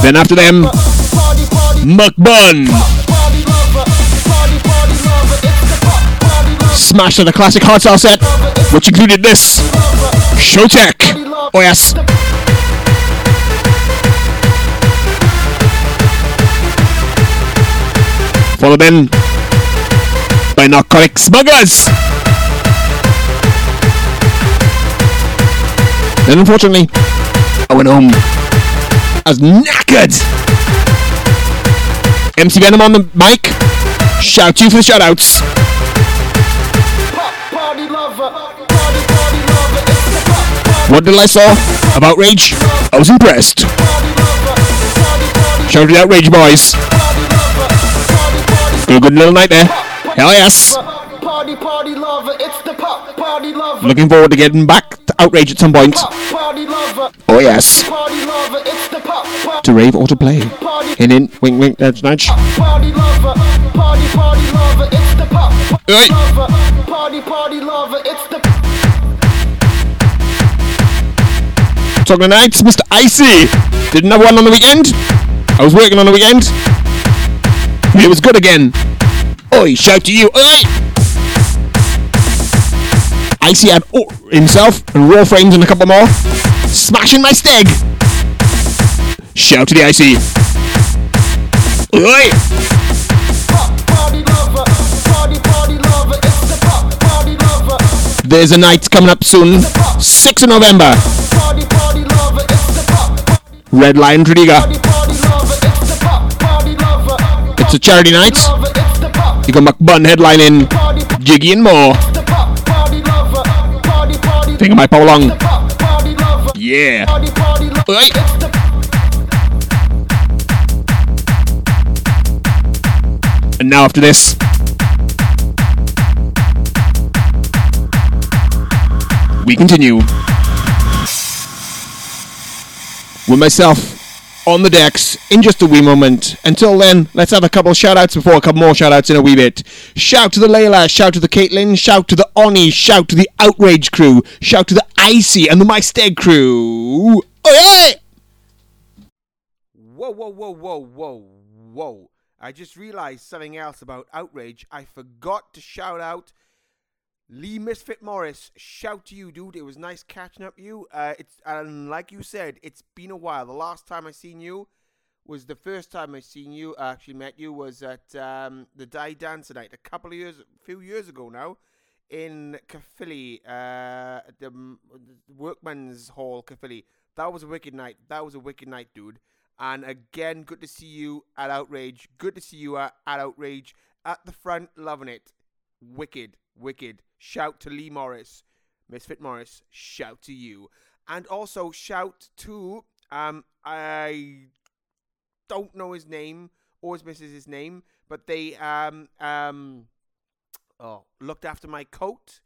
Then after them, Mukbun. Smashed on a classic hardstyle set, which included this. Show Tech. Oh yes. Followed in by Narcotic Smugglers. Then unfortunately, I went home. I was knackered. M C Venom on the mic. Shout you for the shout-outs. What did I saw of Outrage? I was impressed. Shout out Outrage boys. Good, good little night there. Hell yes. Party, party lover, it's the pop party lover. Looking forward to getting back to Outrage at some point. Pop, party lover. Oh yes. Party lover, it's the pop, pop. To rave or to play. Hint, hint, wink, wink, nudge, nudge. Party lover, party, party lover, it's the pop, pop right. Lover. Party, party lover, it's the. Talking of nights, Mr Icy. Didn't have one on the weekend. I was working on the weekend. It was good again. Oi, shout to you, oi! Icy had oh, himself and Roll Frames and a couple more. Smashing my steg! Shout to the Icy. Oi! There's a night coming up soon. sixth of November. Red Lion Tredegar. It's a charity night. You got Mukbun headlining, Jiggy and more. Think I might pop along. Yeah. Right. And now after this, we continue with myself on the decks in just a wee moment. Until then, let's have a couple shout-outs before a couple more shout-outs in a wee bit. Shout to the Layla, shout to the Caitlin, shout to the Oni, shout to the Outrage crew, shout to the Icy and the MyStag crew. Oh, yeah! Whoa, whoa, whoa, whoa, whoa, whoa. I just realized something else about Outrage. I forgot to shout out Lee Misfit Morris. Shout to you, dude. It was nice catching up with you. Uh, it's and like you said, it's been a while. The last time I seen you was the first time I seen you. I actually met you was at um, the Die Dancer Night a couple of years, a few years ago now, in Caerphilly, uh, at the Workman's Hall, Caerphilly. That was a wicked night. That was a wicked night, dude. And again, good to see you at Outrage. Good to see you at, at Outrage. At the front, loving it. Wicked, wicked. Shout to Lee Morris. Misfit Morris, shout to you. And also shout to, um, I don't know his name, always misses his name, but they um, um, oh, looked after my coat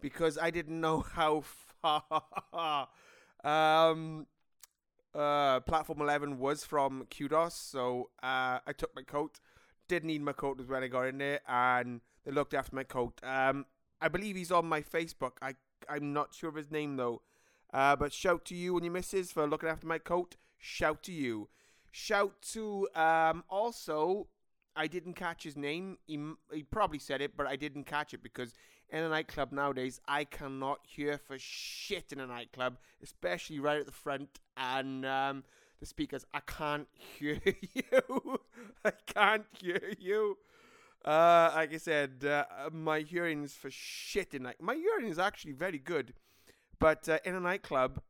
because I didn't know how far... um, Uh, Platform eleven was from Qdos, so uh, I took my coat. Didn't need my coat was when I got in there, and they looked after my coat. Um, I believe he's on my Facebook. I, I'm not sure of his name, though. Uh, but shout to you and your missus for looking after my coat. Shout to you. Shout to, um, also, I didn't catch his name. He, he probably said it, but I didn't catch it because in a nightclub nowadays, I cannot hear for shit in a nightclub, especially right at the front and um, the speakers. I can't hear you. I can't hear you. Uh, like I said, uh, my hearing's for shit in night. My hearing is actually very good, but uh, in a nightclub,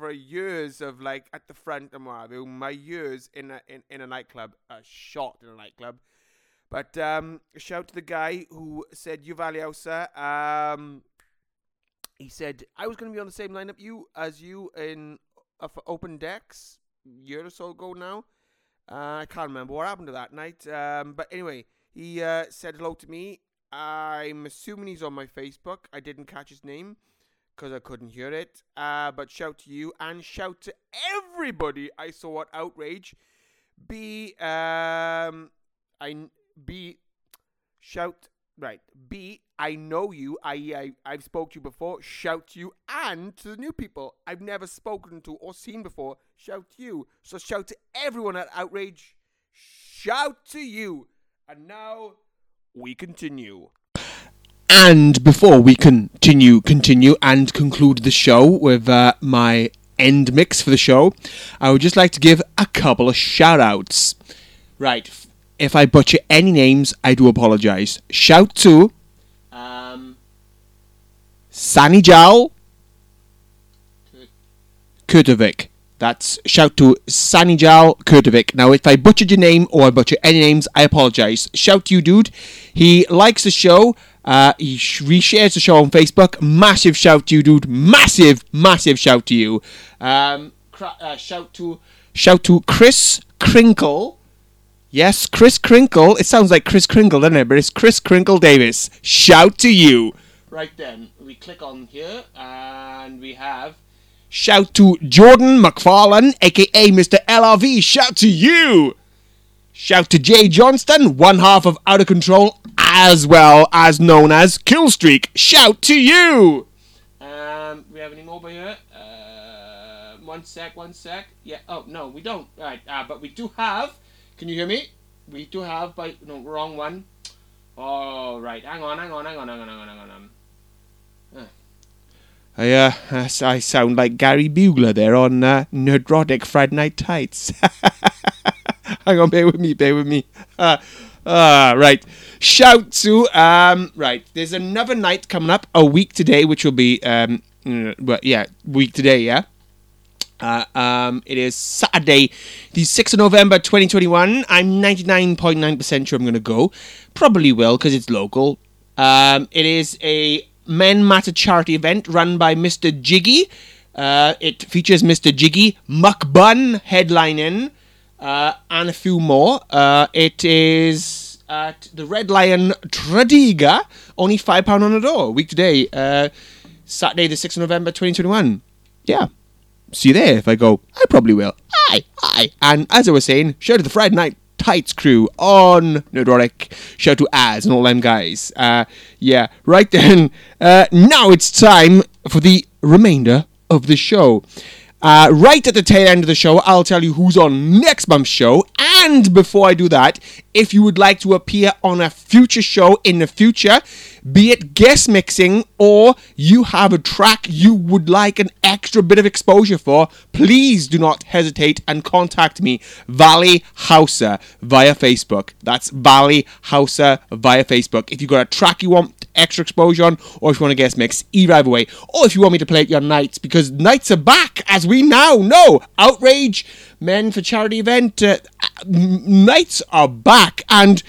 for years of like at the front and what have you, my years in a in, in a nightclub, a shot in a nightclub. But um, shout to the guy who said, B-B-Valley Houser, um, he said, I was going to be on the same lineup you as you in uh, for Open Decks a year or so ago now. Uh, I can't remember what happened to that night. Um, but anyway, he uh, said hello to me. I'm assuming he's on my Facebook. I didn't catch his name because I couldn't hear it. Uh, but shout to you and shout to everybody I saw at Outrage. B, um, I... B, shout, right, B, I know you, I, I, I've spoke to you before, shout to you, and to the new people I've never spoken to or seen before, shout to you. So shout to everyone at Outrage, shout to you. And now, we continue. And before we continue, continue and conclude the show with uh, my end mix for the show, I would just like to give a couple of shout-outs. Right, if I butcher any names, I do apologise. Shout to um, Sanjin Kurtović. Kurtovic. That's shout to Sanjin Kurtović. Now, if I butchered your name or I butcher any names, I apologise. Shout to you, dude. He likes the show. Uh, he reshares the show on Facebook. Massive shout to you, dude. Massive, massive shout to you. Um, cra- uh, shout to shout to Chris Crinkle. Yes, Chris Crinkle. It sounds like Chris Kringle, doesn't it? But it's Chris Crinkle Davis. Shout to you. Right then, we click on here, and we have... Shout to Jordan McFarlane, a k a. Mister L R V. Shout to you. Shout to Jay Johnston, one half of Out of Control, as well as known as Killstreak. Shout to you. Um, we have any more by here? Uh, one sec, one sec. Yeah, oh, no, we don't. All right, uh, but we do have... Can you hear me? We do have, but no, wrong one. All right, hang on, hang on, hang on, hang on, hang on, hang on. Hang on. Ah. I, uh, I sound like Gary Bugler there on uh, Nerdrotic Friday Night Tights. Hang on, bear with me, bear with me. Uh, uh, right, shout to, um, right, there's another night coming up, a week today, which will be, um, well, yeah, week today, yeah? Uh, um, it is Saturday, the sixth of November, twenty twenty-one. I'm ninety-nine point nine percent sure I'm going to go. Probably will, because it's local. Um, it is a Men Matter charity event run by Mister Jiggy. Uh, it features Mister Jiggy, Mukbun headlining, uh, and a few more. Uh, it is at the Red Lion Tredegar, only five pounds on the door, week today, uh, Saturday, the sixth of November, twenty twenty-one. Yeah. see you there. If I go, I probably will. Aye, aye. And as I was saying, shout out to the Friday Night Tights crew on Nerdoric. Shout to Az and all them guys. Uh, yeah, right then. Uh, now it's time for the remainder of the show. Uh, right at the tail end of the show, I'll tell you who's on next month's show. And before I do that, if you would like to appear on a future show in the future, be it guest mixing or you have a track you would like an extra bit of exposure for, please do not hesitate and contact me, Valley Houser, via Facebook. That's Valley Houser via Facebook. If you've got a track you want extra exposure on, or if you want to guest mix, either way, or if you want me to play at your nights, because nights are back, as we now know. Outrage Men for Charity event, uh, nights are back. And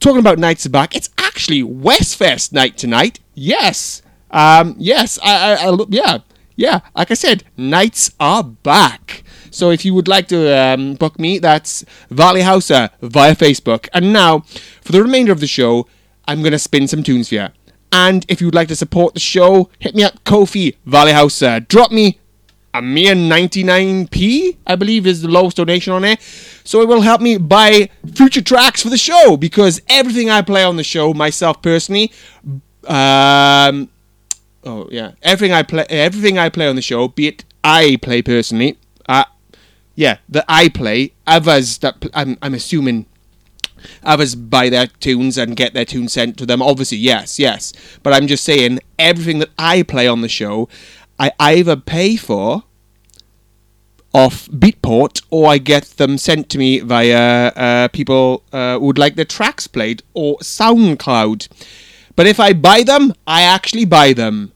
talking about nights are back, it's actually Westfest night tonight. Yes, um, yes, I, I, I, yeah, yeah. Like I said, nights are back. So if you would like to um, book me, that's Valley Houser via Facebook. And now, for the remainder of the show, I'm going to spin some tunes for you. And if you'd like to support the show, hit me up, Ko-fi, Valley Houser. Drop me a mere ninety-nine p, I believe is the lowest donation on there. So it will help me buy future tracks for the show, because everything I play on the show, myself personally, um, oh yeah, everything I play, everything I play on the show, be it I play personally, uh, yeah, that I play, others that pl- I'm, I'm assuming. Others buy their tunes and get their tunes sent to them. Obviously, yes, yes. But I'm just saying, everything that I play on the show, I either pay for off Beatport, or I get them sent to me via uh, people uh, who would like their tracks played, or SoundCloud. But if I buy them, I actually buy them.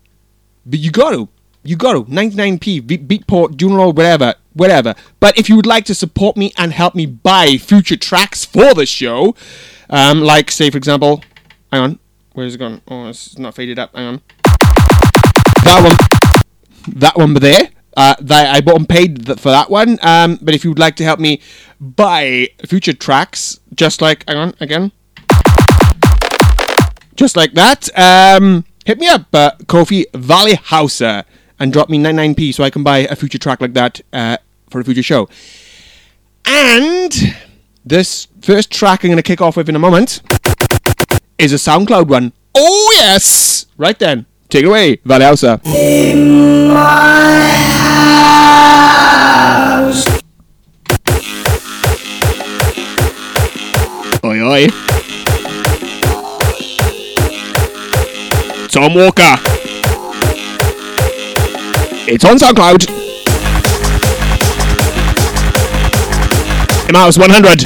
But you got to. You got to. ninety-nine p, Beatport, Juno, whatever. Whatever. But if you would like to support me and help me buy future tracks for the show, um, like, say, for example, hang on, where's it gone? Oh, it's not faded up. Hang on. That one, that one there. Uh, that I bought and paid th- for that one. Um, but if you would like to help me buy future tracks, just like, hang on, again, just like that, um, hit me up, uh, Ko-fi, Valley Houser. And drop me ninety-nine p so I can buy a future track like that uh, for a future show. And this first track I'm going to kick off with in a moment is a SoundCloud one. Oh, yes! Right then. Take it away, Valley Houser. In my house. Oi, oi. Tom Walker. It's on SoundCloud. In My House one hundred.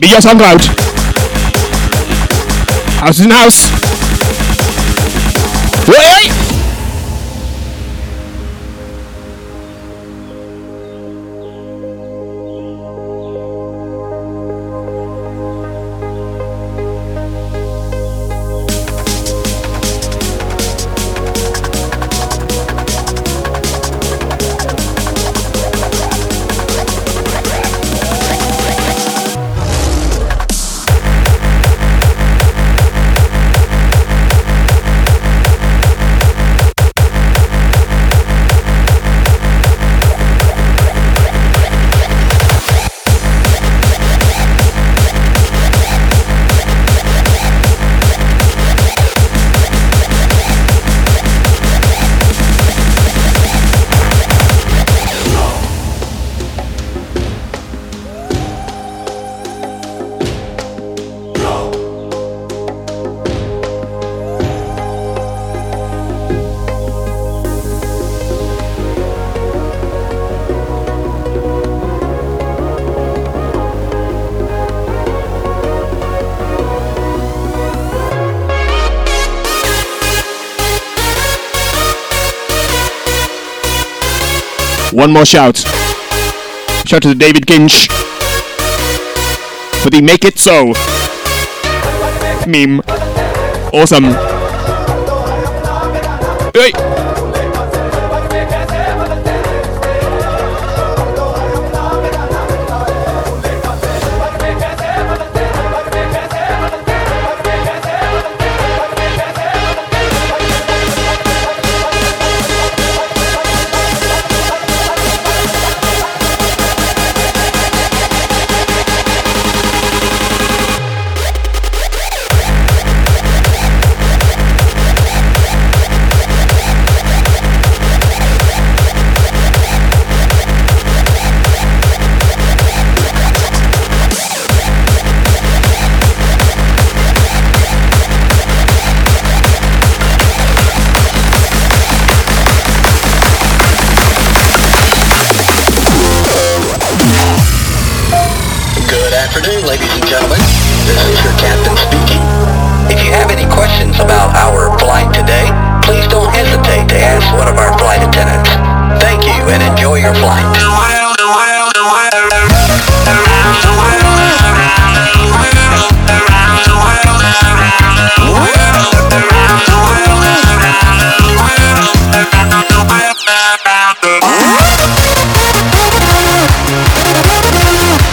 Be your SoundCloud. House is in house. Wait! One more shout. Shout to David Ginch for the Make It So meme. Awesome. Hey. afternoon, ladies and gentlemen. This is your captain speaking. If you have any questions about our flight today, please don't hesitate to ask one of our flight attendants. Thank you and enjoy your flight. The world, the world, the world, around the world, around the world, around the world, around the world, around the world, around the world, around the world, around the world.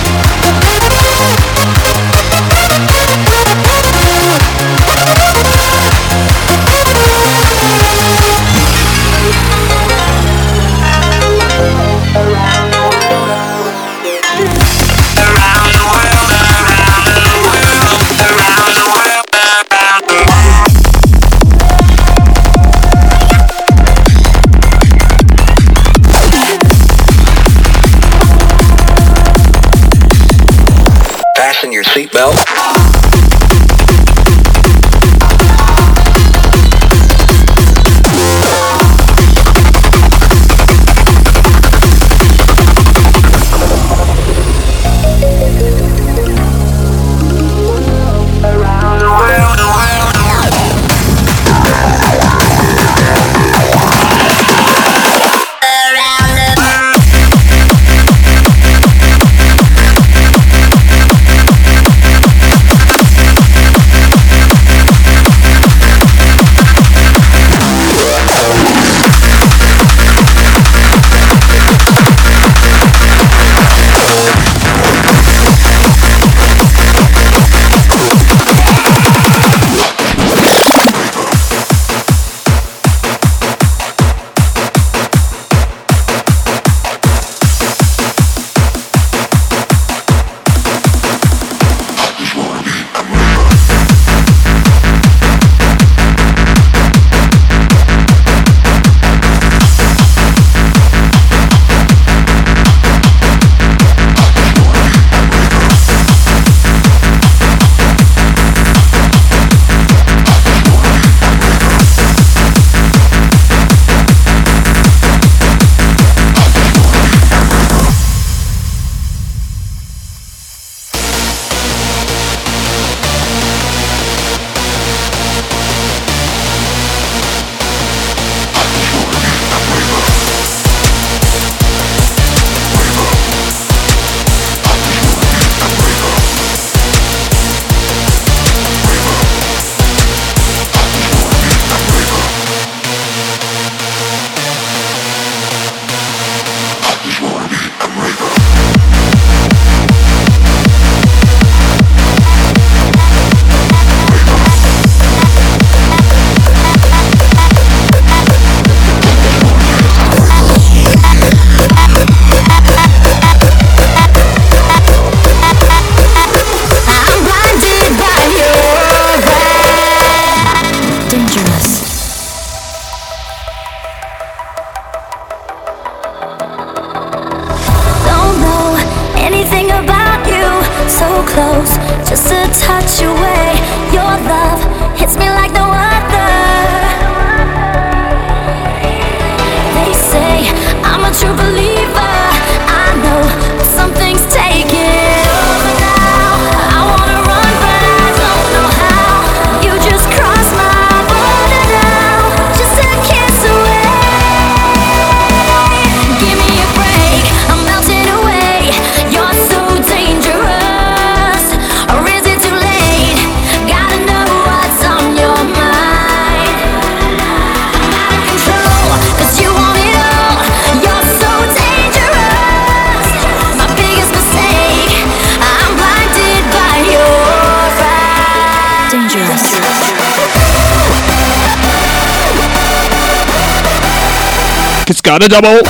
It's got a double.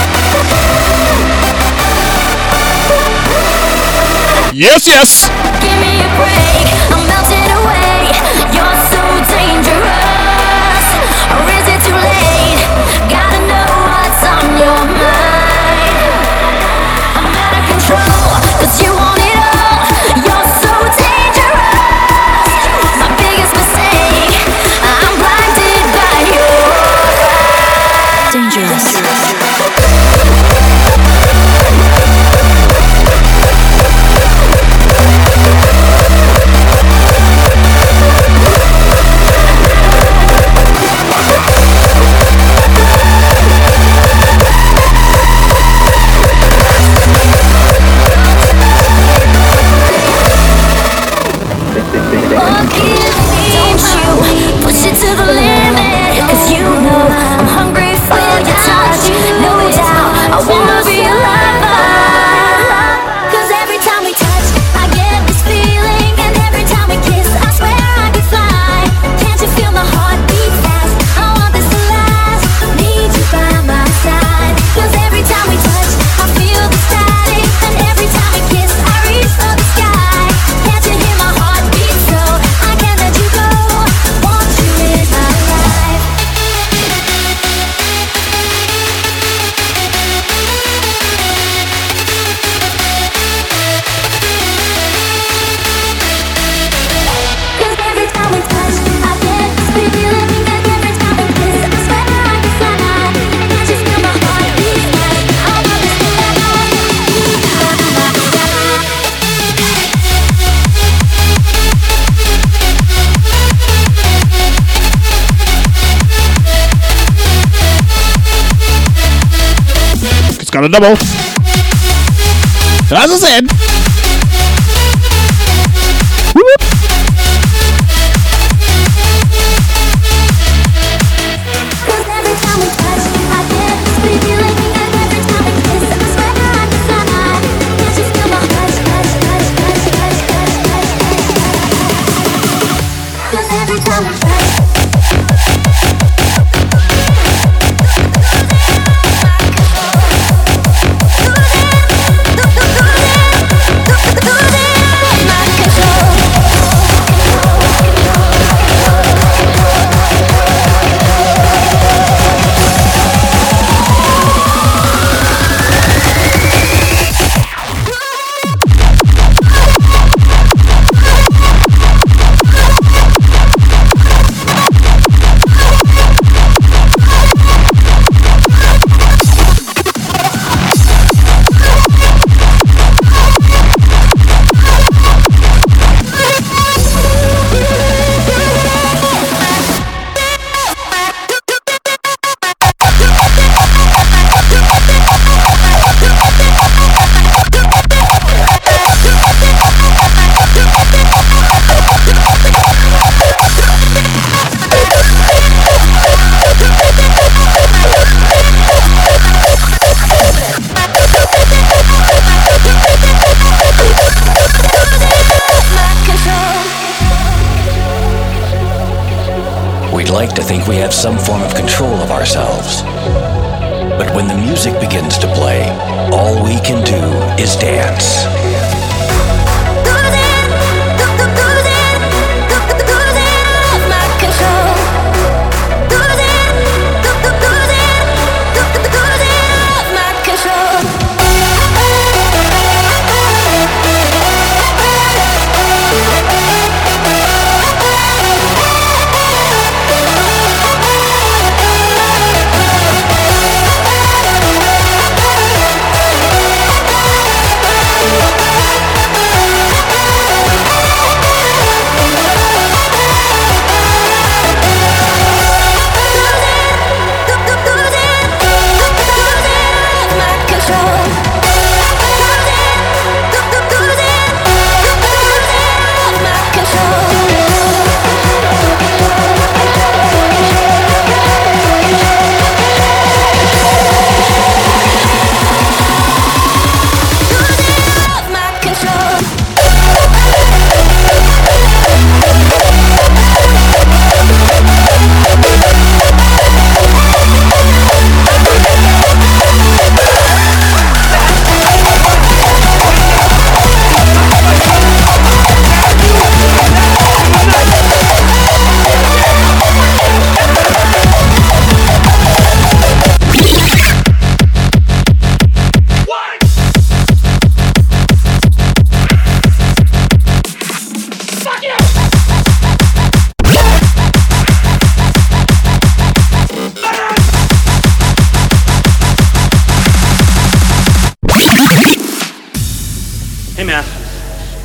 Yes, yes. Give me a break. I'm melting away. You're so dangerous. Or is it too late? Gotta know what's on your mind. I'm out of control. Cause you want it all. You're so dangerous. My biggest mistake. I'm blinded by your eyes. Dangerous. got a double. And as I said, some form of control of ourselves. But when the music begins to play, all we can do is dance.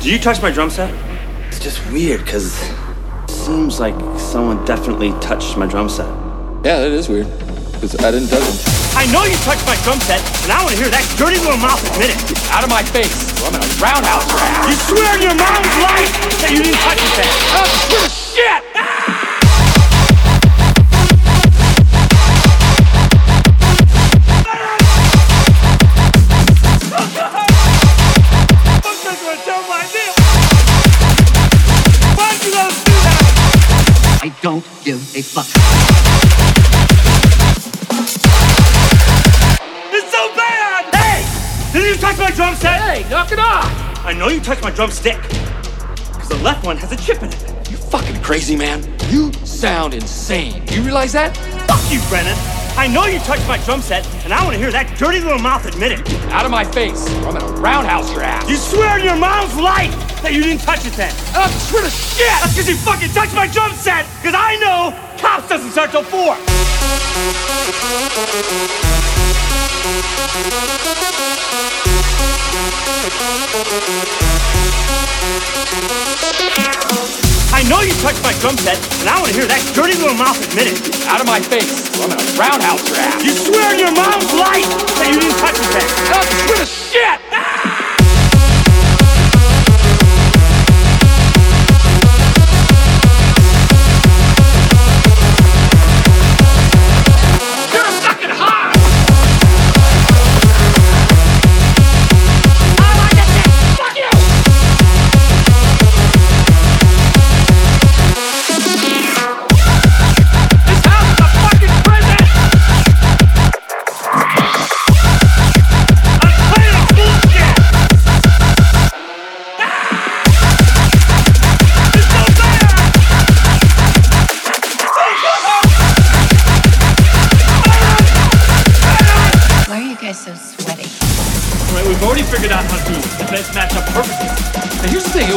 Did you touch my drum set? It's just weird, because it seems like someone definitely touched my drum set. Yeah, that is weird, because I didn't touch it. I know you touched my drum set, and I want to hear that dirty little mouth admit it. Out of my face, or I'm in a roundhouse round. You swear in your mom's life that you didn't touch it then. Oh, shit! Don't give a fuck. It's so bad! Hey! Did you touch my drum set? Hey, knock it off! I know you touched my drumstick, because the left one has a chip in it. You fucking crazy, man. You sound insane. Do you realize that? Fuck you, Brennan. I know you touched my drum set, and I want to hear that dirty little mouth admit it. Out of my face, or I'm in a roundhouse your ass. You swear in your mom's life that you didn't touch it then. And I swear to shit! That's because you fucking touched my drum set! Because I know Cops doesn't start till four! I know you touched my drum set, and I want to hear that dirty little mouth admit it. Out of my face, or I'm gonna roundhouse your ass. You swear in your mom's life that you didn't touch your face. That's the sweetest shit! Ah!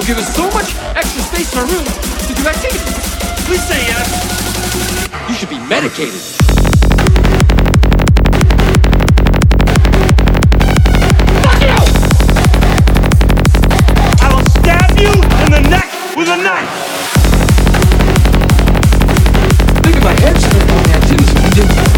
Give us so much extra space in our rooms to do activities. Please say yes. You should be medicated. Fuck you! I will stab you in the neck with a knife. Think of my head split on the activities we did.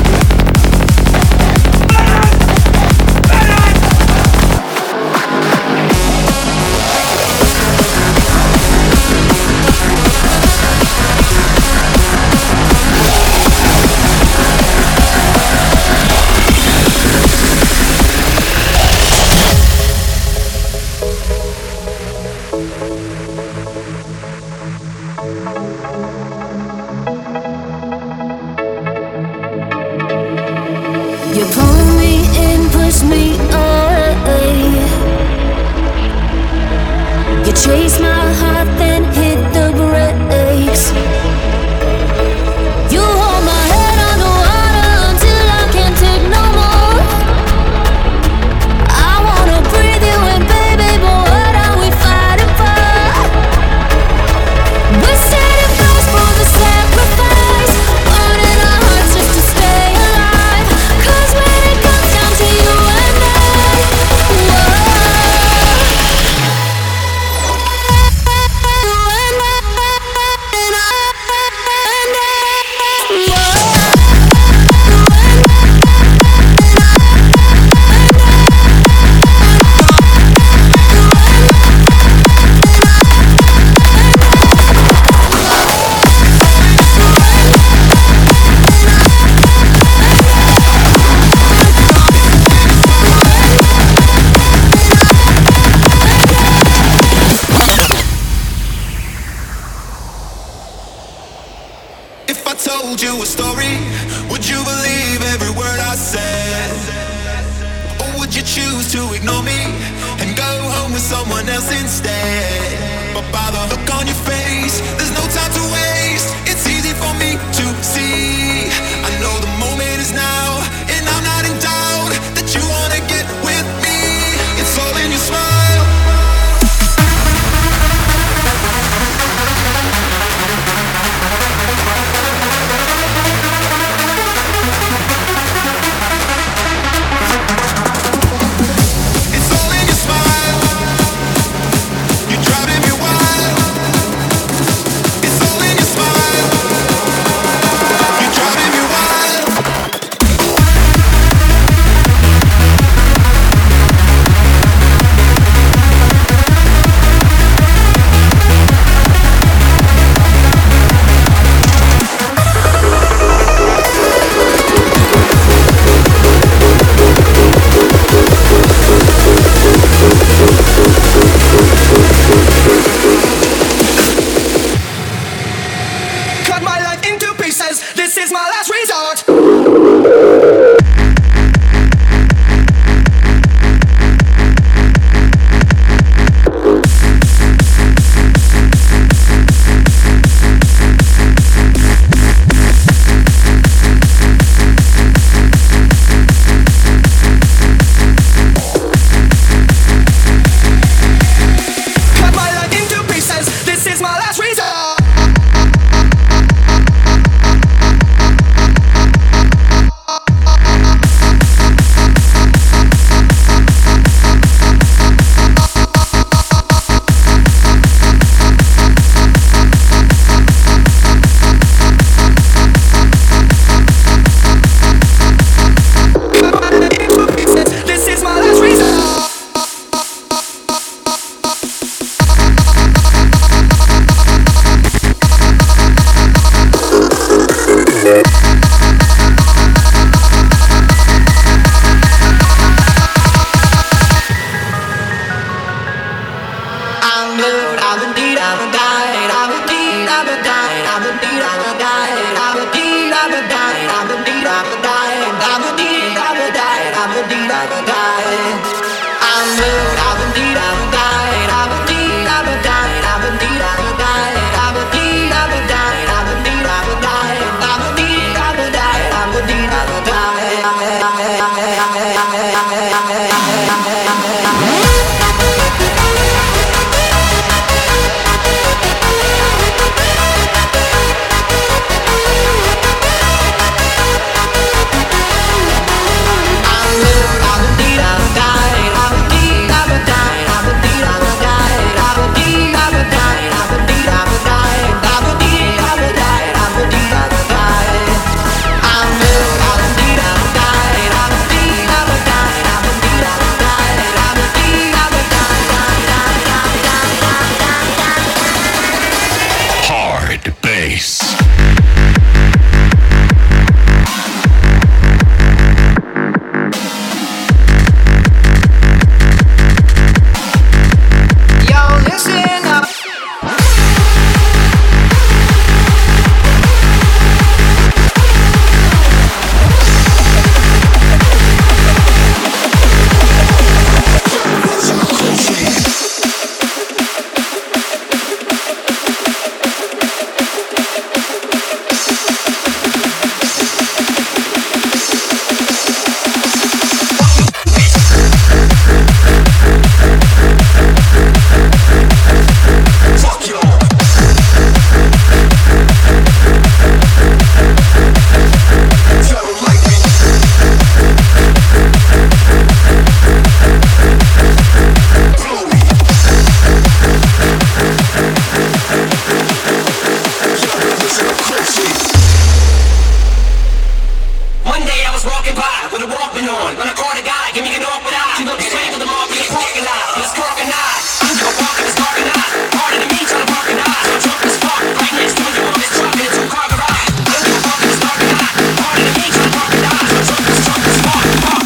One day I was walking by with a Walkman on. When I caught a guy, give me an awkward eye. She looked straight to the mall, get parking lot. Let's park and eye. You're walking, it's parking eye. Harder than me, trying to park and eye. So jump this park, right next to it, you want this truck in a two car garage. You're walking, it's parking eye. Harder than me, trying to park and eye. So jump this truck, this park, park.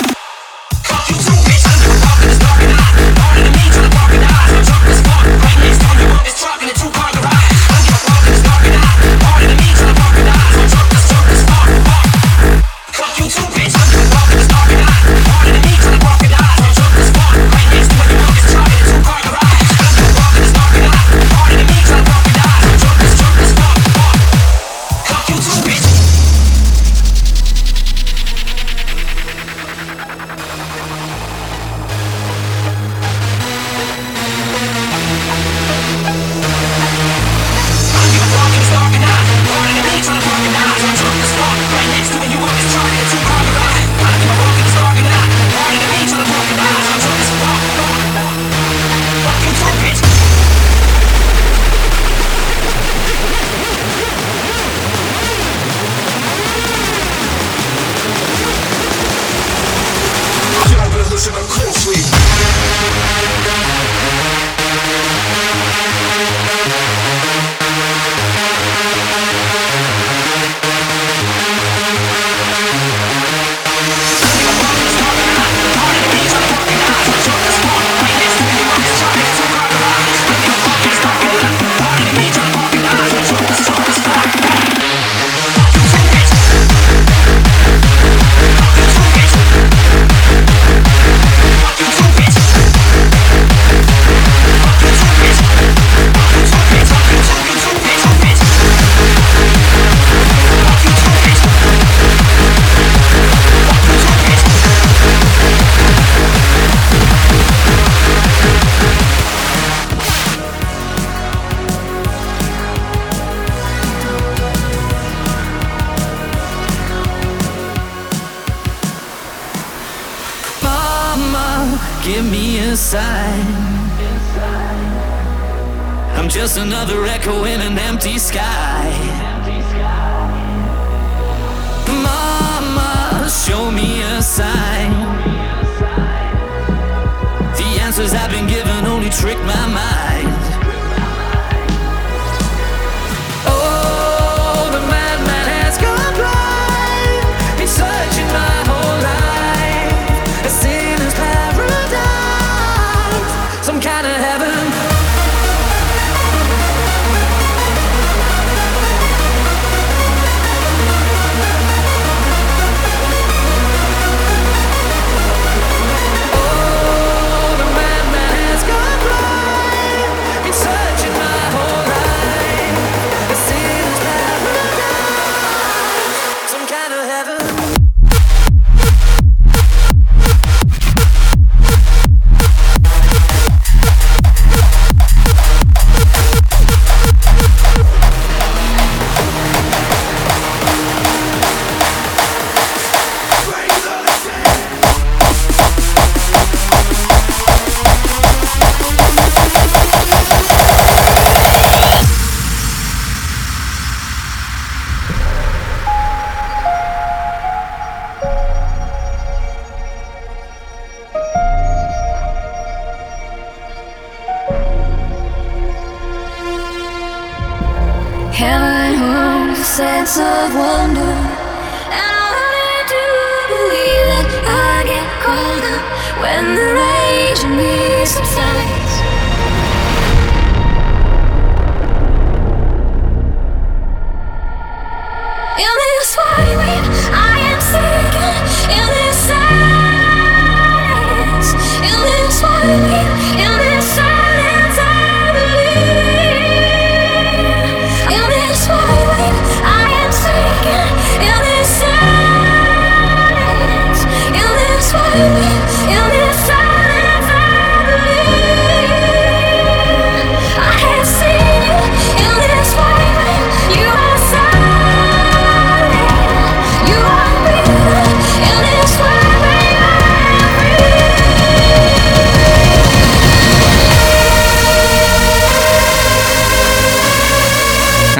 Fuck you too, bitch. You're walking, it's parking eye. Harder than me, trying to park and eye. So jump this park, right next to it, you want this truck in a two car garage. You're walking, it's parking eye. Harder than me, trying to park and eye. So jump this truck, this park, park. Fuck you too, bitch. I'm walking this parking lot. Harder than me till the parking lot. Don't jump this far. Right next to where you walk is truck in a two car garage. I'm walking this parking lot. Harder than me till the parking lot. Don't jump this, jump this far. Fuck you too, bitch. I'm walking this parking lot. Harder than me till the parking lot. Don't jump this far. Right next to where you walk is truck in a two car garage. Y'all been listening closely. I'm just another echo in an empty sky. Mama, show me a sign. The answers I've been given only trick my mind. Oh, the madman has gone blind. He's searching my whole life. A sinner's paradise. Some kind of heaven.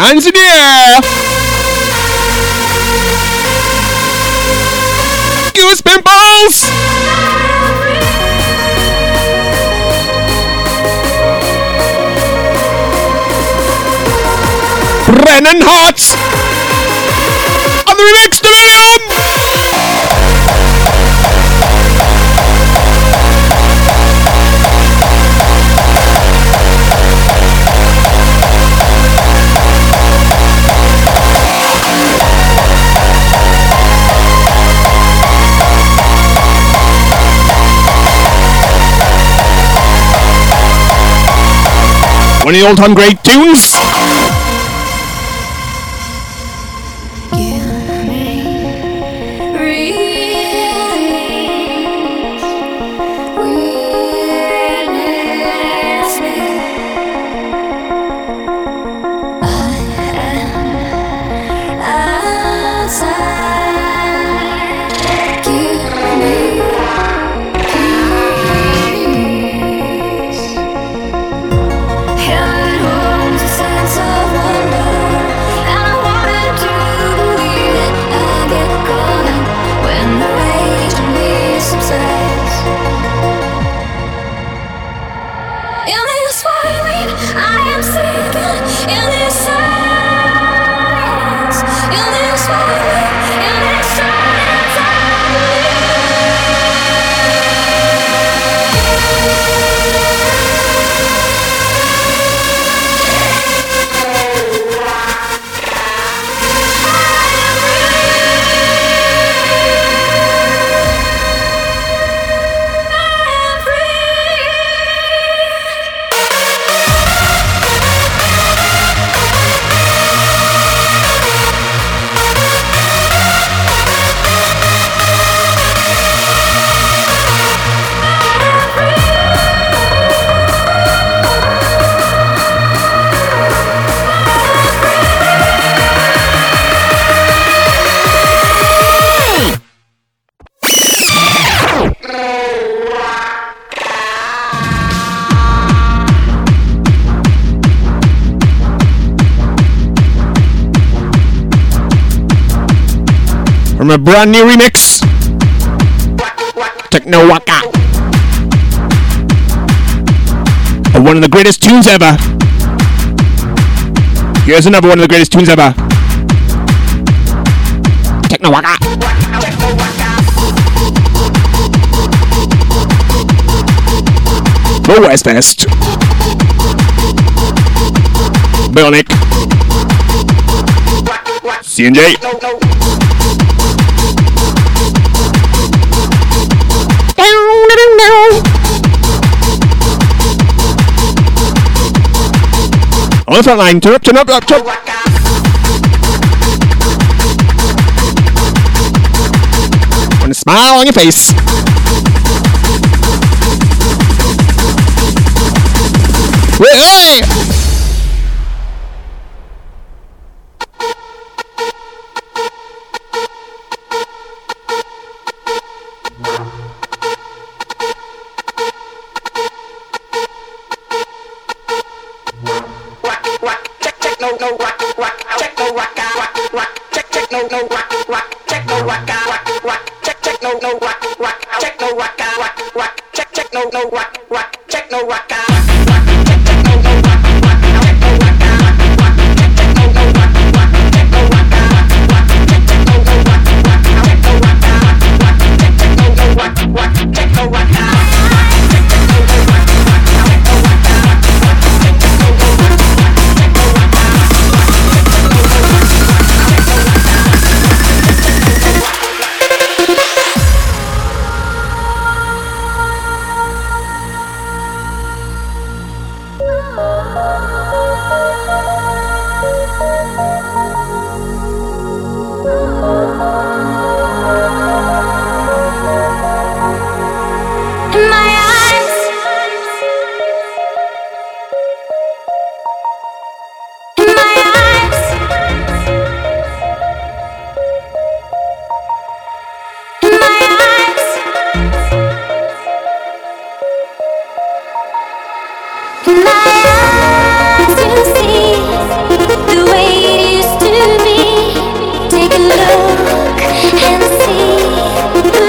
Hands in the air! Excuse me, balls. Brennan Hart on the remix to Venom. One of the all-time great tunes. From a brand new remix, Techno Waka, of one of the greatest tunes ever. Here's another one of the greatest tunes ever, Techno Waka. The West Best, Bionic, C N J. On the front line, turn up, turn up, turn up, turn up. And a smile on your face. Wait, wait. Look and see.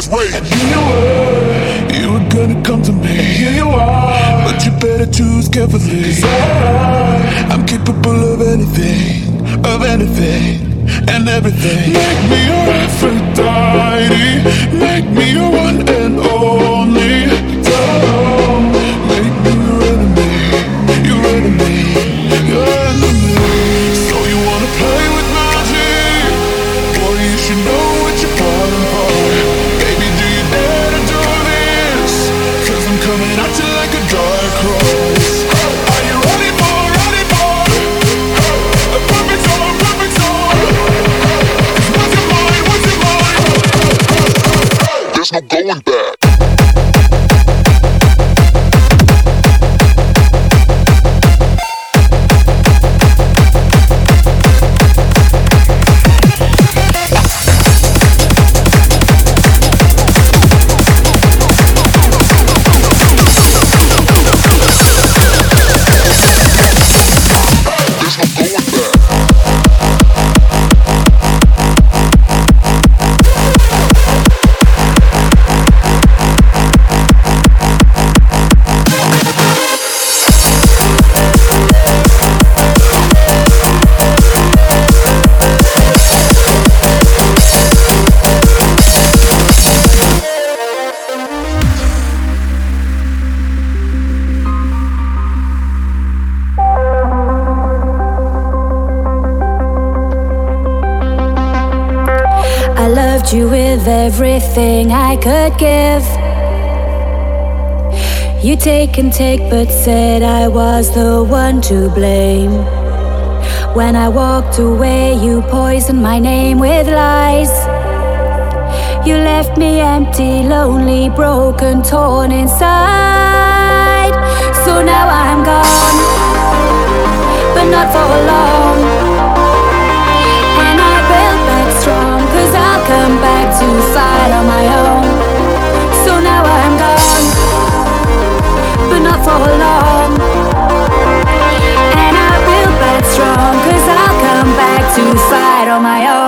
let's rage. I knew you were, you were gonna come to me. I knew you are, but you better choose carefully. Cause I, I'm capable of anything, of anything and everything. Make me your Aphrodite, make me your one and only. Don't make me your enemy, your enemy, your enemy. So you wanna play with magic? Boy, you should know what you're falling for. Baby, do you dare to do this? Cause I'm coming at you like a dark horse. Are you ready for, ready for a perfect storm, perfect storm? There's no going back. You with everything I could give. You take and take, but said I was the one to blame. When I walked away, you poisoned my name with lies. You left me empty, lonely, broken, torn inside. So now I'm gone, but not for long. And I built back strong, cause I'll come back to fight on my own. So now I'm gone, but not for long. And I will back strong, cause I'll come back to fight on my own.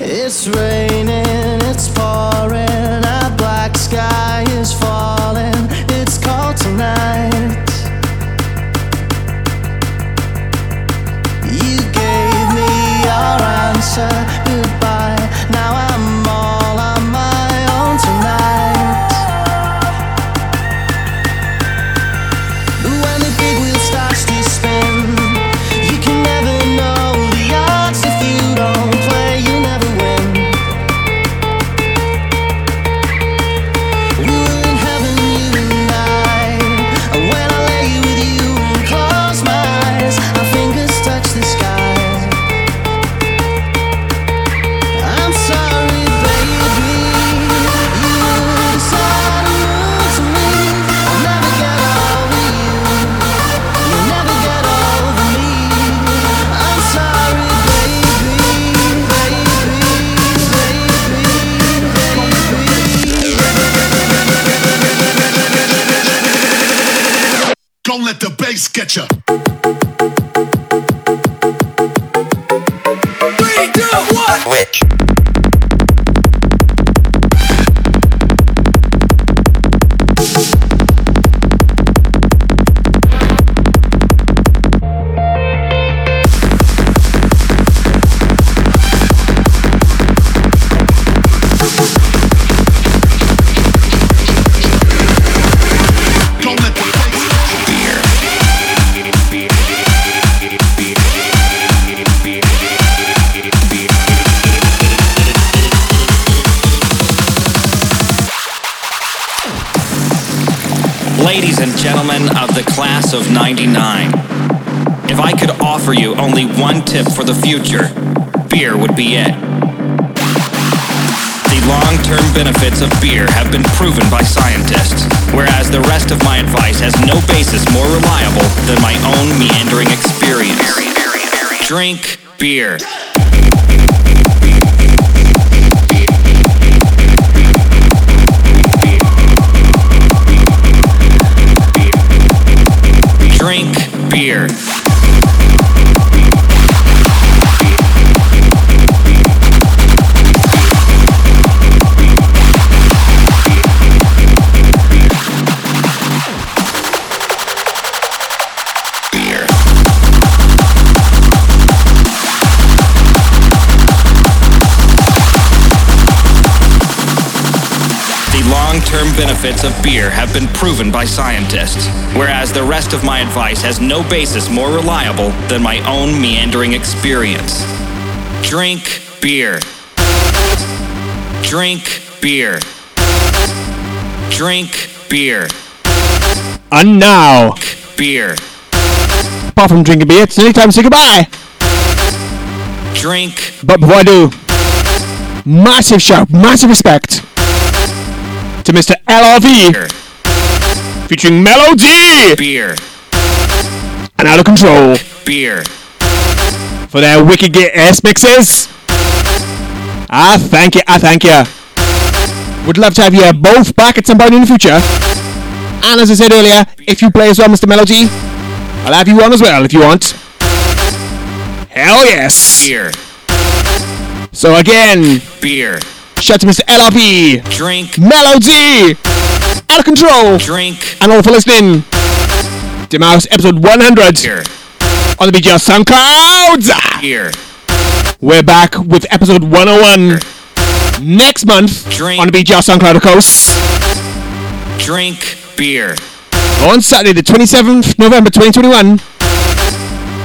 It's raining, it's pouring, a black sky is falling, it's cold tonight. You gave me your answer, goodbye, now I'm all on my own tonight. But when the big wheel starts to spin, you can never know the odds. If you don't play, you never win. We were in heaven, you and I, and when I lay with you and close my eyes, our fingers touch the sky. I'm sorry, baby, you were the sun and moon to me. I'll never get over you, you'll never get over me. I'm sorry, baby, baby, baby, baby. Don't let the bass get ya. Three, two, one. Which? Don't let the bass Ladies and gentlemen of the class of ninety-nine, if I could offer you only one tip for the future, beer would be it. The long-term benefits of beer have been proven by scientists, whereas the rest of my advice has no basis more reliable than my own meandering experience. Drink beer. Drink beer. The long-term benefits of beer have been proven by scientists, whereas the rest of my advice has no basis more reliable than my own meandering experience. Drink beer. Drink beer. Drink beer. And now, Beer. apart from drinking beer, it's nearly time to say goodbye. Drink. But before I do, massive shout, massive respect to Mister L R V, featuring Mellow D Beer. and Out of Control Beer. for their wicked gear ass mixes. I thank you, I thank you. Would love to have you both back at some point in the future. And as I said earlier, if you play as well, Mister Mellow D, I'll have you on as well if you want. Hell yes. Beer. So again, Beer. shout out to Mister L R B, Drink. Melody, Out of Control, Drink. and all for listening to In My House episode one hundred Beer. on the B G R SoundCloud. Beer. We're back with episode one oh one next month Drink. on the B G R SoundCloud, of course, Drink beer. on Saturday the twenty-seventh of November twenty twenty-one,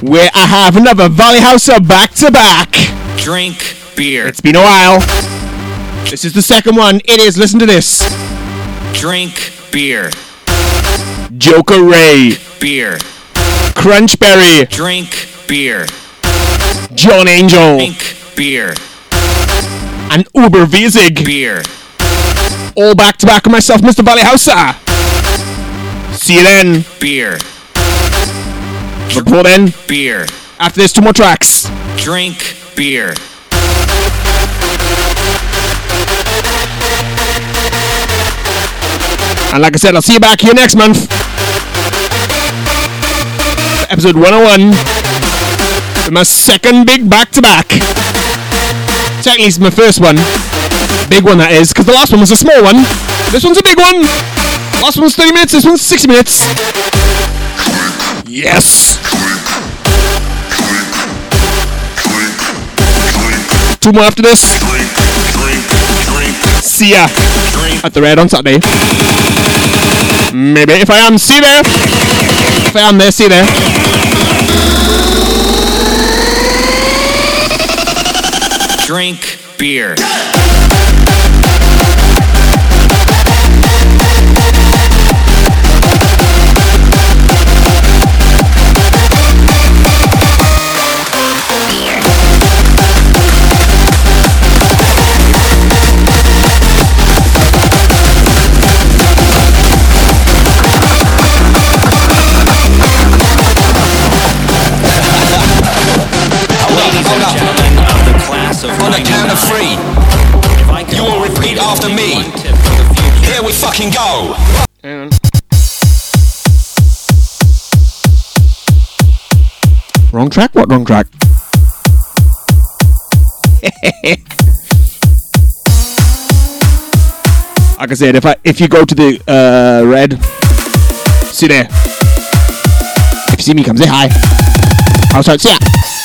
where I have another Valley Houser back to back. Drink beer. It's been a while. This is the second one. It is, listen to this. Drink beer. Joker Ray. Beer. Crunchberry. Drink beer. John Angel. Drink beer. And Uber Wiesig. Beer. All back to back with myself, Mister Valley Houser. See you then. Beer. But before then, beer. After this, two more tracks. Drink beer. And like I said, I'll see you back here next month. Episode one oh one. My second big back-to-back. Technically it's my first one. Big one that is, because the last one was a small one. This one's a big one. Last one's thirty minutes, this one's sixty minutes. Yes! Two more after this. See ya at the Red on Saturday. Maybe if I am, see you there. If I am there, see you there. Drink beer. Fucking go! Hang on. Wrong track? What wrong track? Like I said, if I if you go to the uh, Red, see there. If you see me, come say hi. I'll start. See ya.